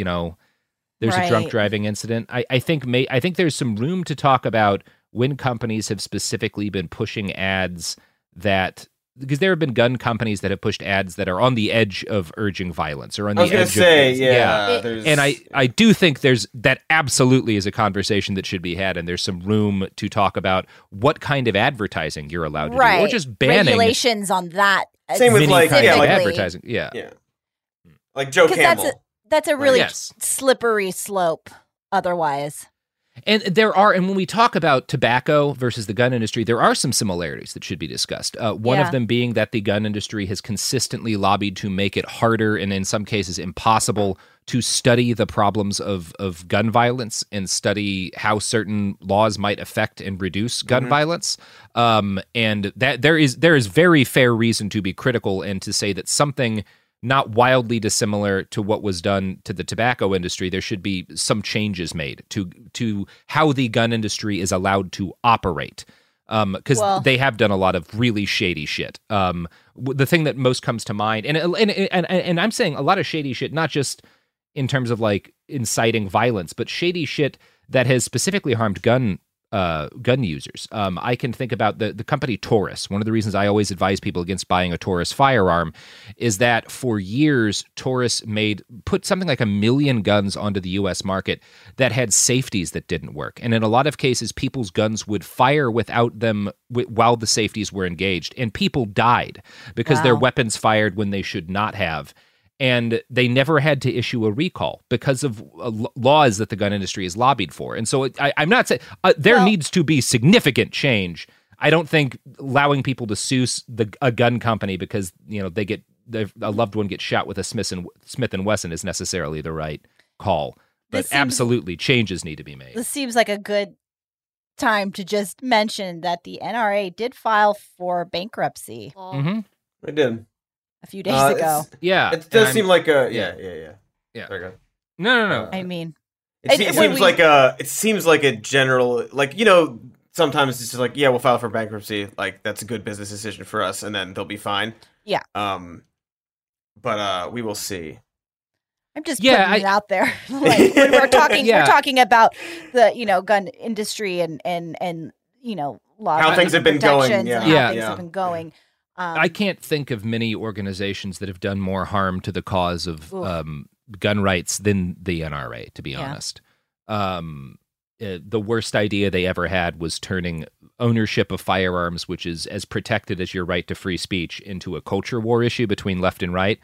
there's a drunk driving incident. I think there's some room to talk about when companies have specifically been pushing ads that, because there have been gun companies that have pushed ads that are on the edge of urging violence or on the edge of yeah. And I do think that absolutely is a conversation that should be had, and there's some room to talk about what kind of advertising you're allowed to do, or just banning regulations on that. Same with advertising, yeah. Like Joe Campbell. That's a really slippery slope otherwise. And when we talk about tobacco versus the gun industry, there are some similarities that should be discussed. One of them being that the gun industry has consistently lobbied to make it harder and in some cases impossible to study the problems of gun violence and study how certain laws might affect and reduce gun violence. And that there is very fair reason to be critical and to say that something not wildly dissimilar to what was done to the tobacco industry, there should be some changes made to how the gun industry is allowed to operate. Because they have done a lot of really shady shit. The thing that most comes to mind, and I'm saying a lot of shady shit, not just in terms of inciting violence, but shady shit that has specifically harmed gun users. I can think about the company Taurus. One of the reasons I always advise people against buying a Taurus firearm is that for years, Taurus put something like 1 million guns onto the U.S. market that had safeties that didn't work. And in a lot of cases, people's guns would fire without them while the safeties were engaged. And people died because their weapons fired when they should not have. And they never had to issue a recall because of laws that the gun industry has lobbied for. And so I'm not saying there needs to be significant change. I don't think allowing people to sue a gun company because they get a loved one gets shot with a Smith and Wesson is necessarily the right call. But absolutely, changes need to be made. This seems like a good time to just mention that the NRA did file for bankruptcy. Mm-hmm. They did. A few days ago. It does seem like a... Yeah. There you go. No. I mean... It seems like a general, sometimes it's just like, yeah, we'll file for bankruptcy. Like, that's a good business decision for us, and then they'll be fine. Yeah. But we will see. I'm just putting it out there. Like, when we're talking about the gun industry and law. How things have been going. Yeah. I can't think of many organizations that have done more harm to the cause of gun rights than the NRA, to be honest. The worst idea they ever had was turning ownership of firearms, which is as protected as your right to free speech, into a culture war issue between left and right.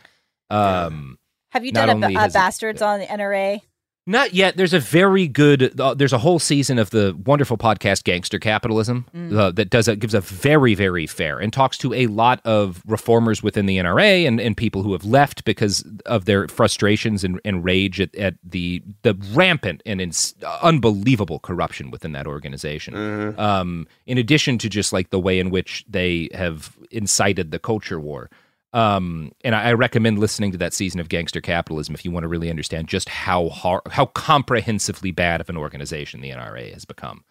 Have you done a Bastards on the NRA? Not yet. There's a very good. There's a whole season of the wonderful podcast Gangster Capitalism that gives a very, very fair and talks to a lot of reformers within the NRA and people who have left because of their frustrations and rage at the rampant and unbelievable corruption within that organization. Mm-hmm. In addition to just like the way in which they have incited the culture war. And I recommend listening to that season of Gangster Capitalism if you want to really understand just how comprehensively bad of an organization the NRA has become.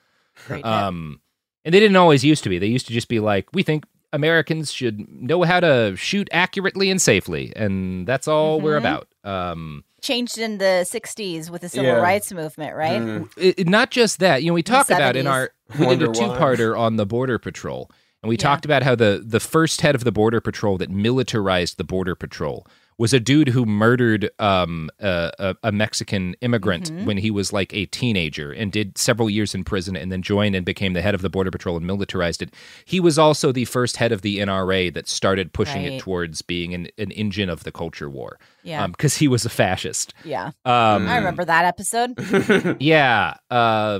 Right. And they didn't always used to be. They used to just be like, we think Americans should know how to shoot accurately and safely, and that's all we're about. Changed in the 60s with the civil rights movement, right? Mm. Not just that. We talk about we did a two-parter on the Border Patrol. And we talked about how the first head of the Border Patrol that militarized the Border Patrol was a dude who murdered a Mexican immigrant when he was like a teenager and did several years in prison and then joined and became the head of the Border Patrol and militarized it. He was also the first head of the NRA that started pushing it towards being an engine of the culture war. Yeah, because he was a fascist. Yeah. I remember that episode. Yeah.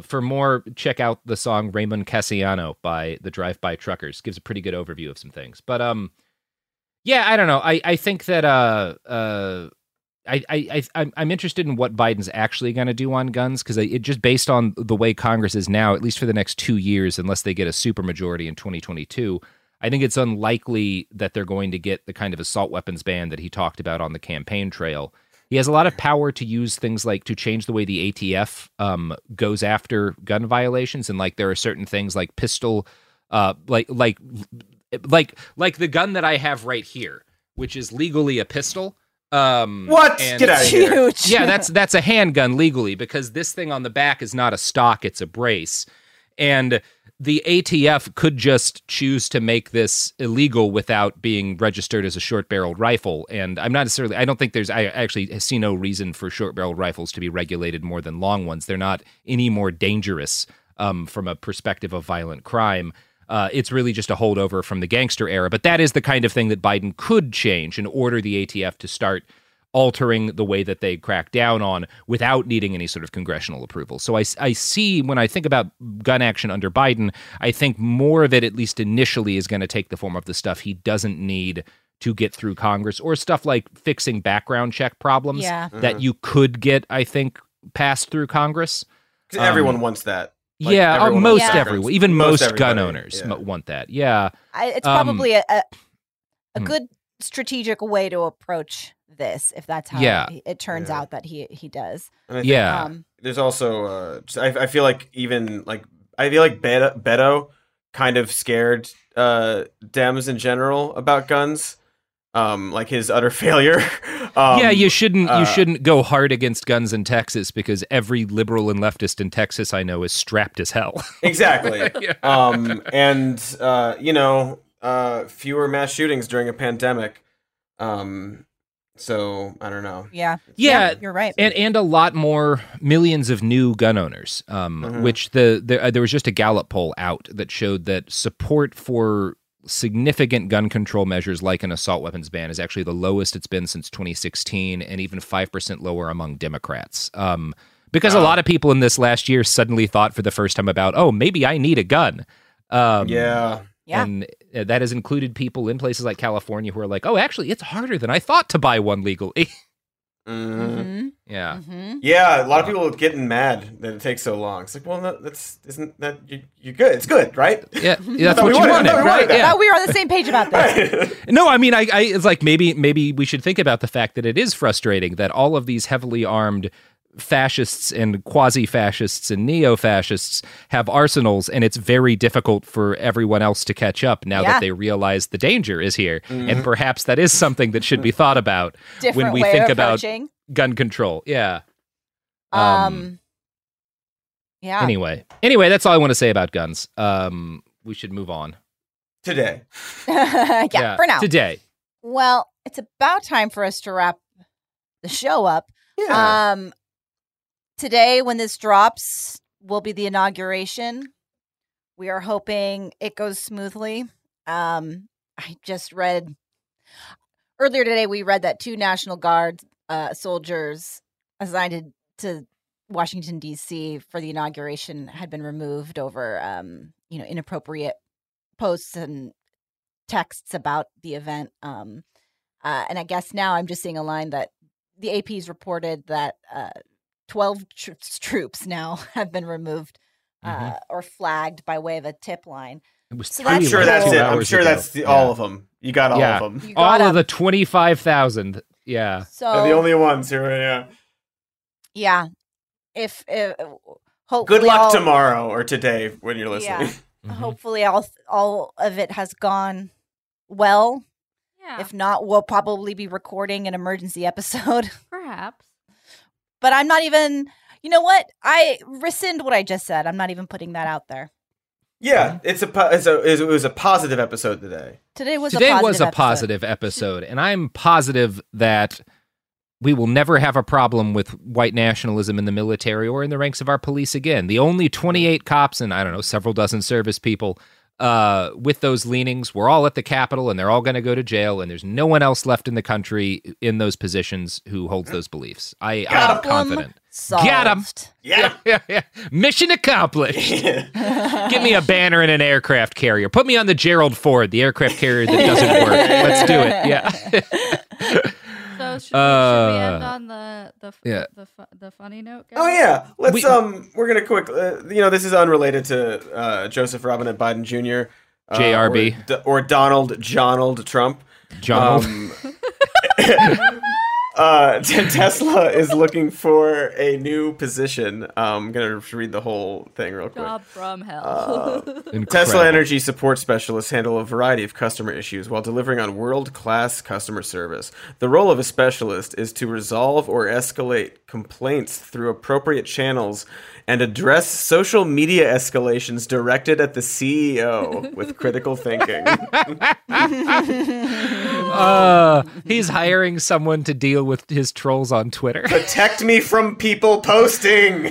For more, check out the song Raymond Cassiano by The Drive-By Truckers. Gives a pretty good overview of some things. But yeah, I don't know. I think that I'm interested in what Biden's actually going to do on guns, because it just based on the way Congress is now, at least for the next 2 years, unless they get a supermajority in 2022, I think it's unlikely that they're going to get the kind of assault weapons ban that he talked about on the campaign trail. He has a lot of power to use things like to change the way the ATF goes after gun violations, and like there are certain things like pistol, like the gun that I have right here, which is legally a pistol. What? Get out of here. Yeah, that's a handgun legally, because this thing on the back is not a stock, it's a brace. And the ATF could just choose to make this illegal without being registered as a short-barreled rifle. And I'm not necessarily, I don't think there's, I actually see no reason for short-barreled rifles to be regulated more than long ones. They're not any more dangerous from a perspective of violent crime. It's really just a holdover from the gangster era. But that is the kind of thing that Biden could change and order the ATF to start altering the way that they crack down on without needing any sort of congressional approval. So I see, when I think about gun action under Biden, I think more of it, at least initially, is going to take the form of the stuff he doesn't need to get through Congress, or stuff like fixing background check problems that you could get, I think, passed through Congress. Because everyone wants that. Like everyone, even most gun owners want that. Yeah, it's probably a good strategic way to approach this, if that's how it turns out that he does. And I think, there's also I feel like Beto kind of scared Dems in general about guns. Like his utter failure. You shouldn't go hard against guns in Texas, because every liberal and leftist in Texas I know is strapped as hell. Exactly. Fewer mass shootings during a pandemic. So I don't know. Yeah, you're right. And a lot more millions of new gun owners. Which there was just a Gallup poll out that showed that support for significant gun control measures like an assault weapons ban is actually the lowest it's been since 2016, and even 5% lower among Democrats. Because a lot of people in this last year suddenly thought for the first time about, maybe I need a gun. And that has included people in places like California who are like, actually, it's harder than I thought to buy one legally. A lot of people are getting mad that it takes so long. It's like, you're good. It's good, right? Yeah, that's what you wanted, right? Yeah, we were on the same page about this. Right. No, I mean, I it's like maybe we should think about the fact that it is frustrating that all of these heavily armed fascists and quasi-fascists and neo-fascists have arsenals, and it's very difficult for everyone else to catch up now that they realize the danger is here. Mm-hmm. And perhaps that is something that should be thought about when we think about gun control. Yeah. Yeah. Anyway, that's all I want to say about guns. We should move on. Today. Yeah, for now. Today. Well, it's about time for us to wrap the show up. Yeah. Today, when this drops, will be the inauguration. We are hoping it goes smoothly. I just read earlier today, we read that 2 National Guard soldiers assigned to Washington, D.C. for the inauguration had been removed over, inappropriate posts and texts about the event. And I guess now I'm just seeing a line that the AP's reported that 12 troops now have been removed or flagged by way of a tip line. I'm sure that's all of them. You got all of them. All of the 25,000. Yeah. So they're the only ones who are, Yeah. If hopefully good luck tomorrow or today when you're listening. Yeah. Mm-hmm. Hopefully all of it has gone well. Yeah. If not, we'll probably be recording an emergency episode. Perhaps. But I'm not even, you know what? I rescind what I just said. I'm not even putting that out there. Yeah, it was a positive episode today. Today was a positive episode, and I'm positive that we will never have a problem with white nationalism in the military or in the ranks of our police again. The only 28 cops and, I don't know, several dozen service people with those leanings, we're all at the Capitol, and they're all going to go to jail, and there's no one else left in the country in those positions who holds those beliefs. I'm confident. Solved. Got him. Yeah. Mission accomplished. Give me a banner and an aircraft carrier. Put me on the Gerald Ford, the aircraft carrier that doesn't work. Let's do it. Yeah. So should we end on the funny note, guys? Oh yeah, let's. We're gonna quickly. This is unrelated to Joseph Robinette Biden Jr. JRB or Donald Trump. Donald. Tesla is looking for a new position. I'm going to read the whole thing real quick. Job from hell. Tesla Energy support specialists handle a variety of customer issues while delivering on world-class customer service. The role of a specialist is to resolve or escalate complaints through appropriate channels and address social media escalations directed at the CEO with critical thinking. He's hiring someone to deal with his trolls on Twitter. Protect me from people posting.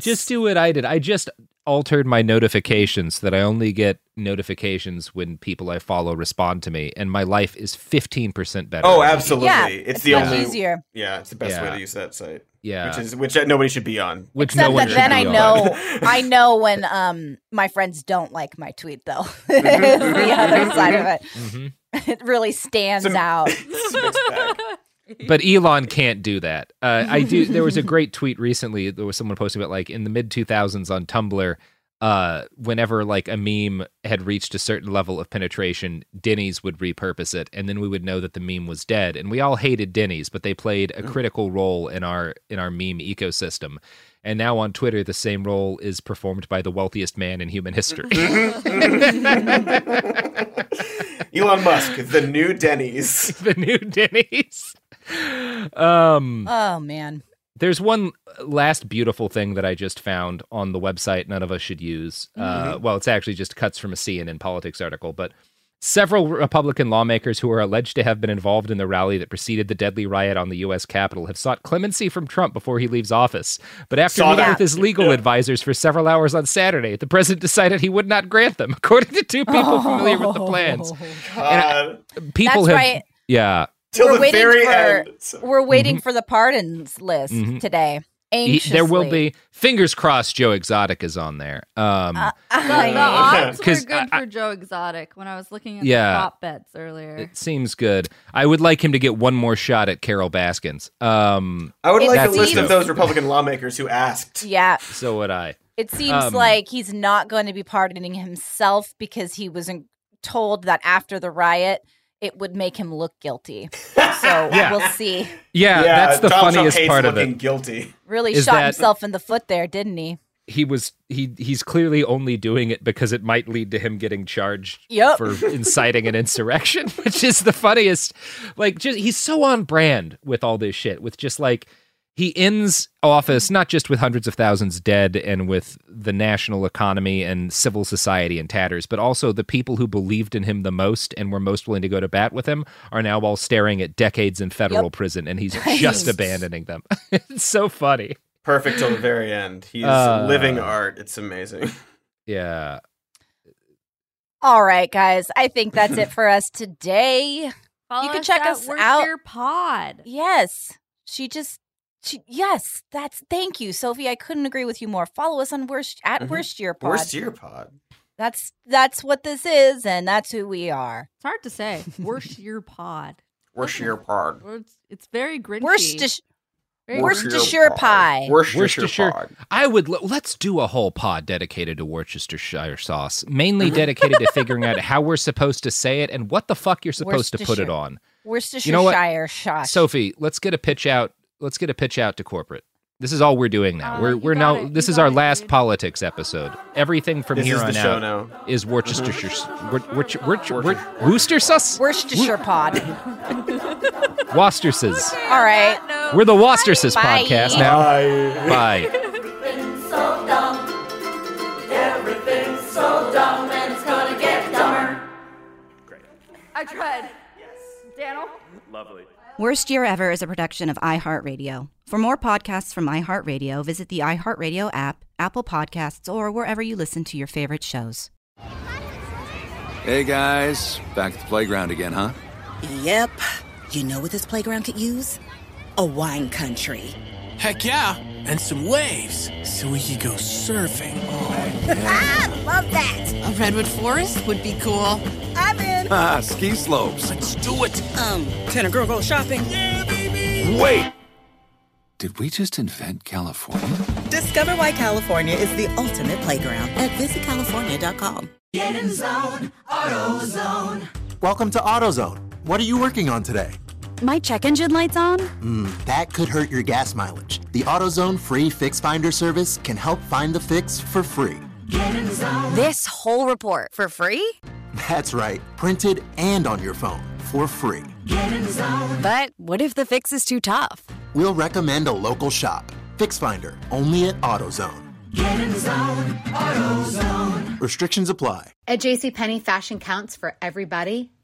Just do what I did. I just altered my notifications so that I only get notifications when people I follow respond to me, and my life is 15% better. Oh, absolutely. Yeah, it's the only easier. Yeah, it's the best way to use that site. Yeah. Which nobody should be on. I know when my friends don't like my tweet though. The other side of it. Mm-hmm. It really stands out. But Elon can't do that. I do. There was a great tweet recently. There was someone posting about like in the mid 2000s on Tumblr. Whenever like a meme had reached a certain level of penetration, Denny's would repurpose it, and then we would know that the meme was dead. And we all hated Denny's, but they played a critical role in our meme ecosystem. And now on Twitter, the same role is performed by the wealthiest man in human history. Elon Musk, the new Denny's. The new Denny's. Oh, man. There's one last beautiful thing that I just found on the website none of us should use. Well, it's actually just cuts from a CNN politics article, but several Republican lawmakers who are alleged to have been involved in the rally that preceded the deadly riot on the U.S. Capitol have sought clemency from Trump before he leaves office. But after meeting with his legal advisors for several hours on Saturday, the president decided he would not grant them, according to 2 people familiar with the plans. Right. Yeah. Till the very end. We're waiting for the pardons list today. Anxiously. There will be, fingers crossed, Joe Exotic is on there. The odds were good for Joe Exotic when I was looking at the prop bets earlier. It seems good. I would like him to get one more shot at Carol Baskins. I would like a list of those Republican lawmakers who asked. Yeah. So would I. It seems like he's not going to be pardoning himself because he was told that after the riot, it would make him look guilty. so we'll see. Yeah, that's the Donald funniest Trump part of it. Guilty. Really shot himself in the foot there, didn't he? He's clearly only doing it because it might lead to him getting charged for inciting an insurrection, which is the funniest. Like, just, he's so on brand with all this shit, with just like, he ends office not just with hundreds of thousands dead and with the national economy and civil society in tatters, but also the people who believed in him the most and were most willing to go to bat with him are now all staring at decades in federal prison, and he's just abandoning them. It's so funny. Perfect till the very end. He's living art. It's amazing. Yeah. All right, guys. I think that's it for us today. Follow you can check us out. Your pod. Yes. Thank you, Sophie. I couldn't agree with you more. Follow us on Worcestershire Pod. Worcestershire Pod. That's what this is, and that's who we are. It's hard to say. Worcestershire Pod. Worcestershire Pod. It's very grinchy. Worcestershire pie. Worcestershire pod. I would let's do a whole pod dedicated to Worcestershire sauce, mainly dedicated to figuring out how we're supposed to say it and what the fuck you're supposed to put it on. Worcestershire sauce. Sophie, let's get a pitch out. Let's get a pitch out to corporate. This is all we're doing now. This is our last politics episode. Everything from here on out is Worcestershire. Worcestershire pod. Worcesterses. All right. We're the Worcesterses podcast now. Bye. Everything's so dumb. Everything's so dumb, and it's gonna get dumber. Great. I tried. Yes. Daniel? Lovely. Worst Year Ever is a production of iHeartRadio. For more podcasts from iHeartRadio, visit the iHeartRadio app, Apple Podcasts, or wherever you listen to your favorite shows. Hey, guys. Back at the playground again, huh? Yep. You know what this playground could use? A wine country. Heck yeah. And some waves so we could go surfing. Oh, yeah. Ah, love that. A redwood forest would be cool. I'm in. Ah, ski slopes. Let's do it. Can a girl go shopping? Yeah, baby. Wait. Did we just invent California? Discover why California is the ultimate playground at visitcalifornia.com. Get in zone, AutoZone. Welcome to AutoZone. What are you working on today? My check engine light's on? That could hurt your gas mileage. The AutoZone free fix finder service can help find the fix for free. Get in zone. This whole report for free? That's right. Printed and on your phone for free. Get in zone. But what if the fix is too tough? We'll recommend a local shop. Fix Finder, only at AutoZone. Get in zone, AutoZone. Restrictions apply. At JCPenney, fashion counts for everybody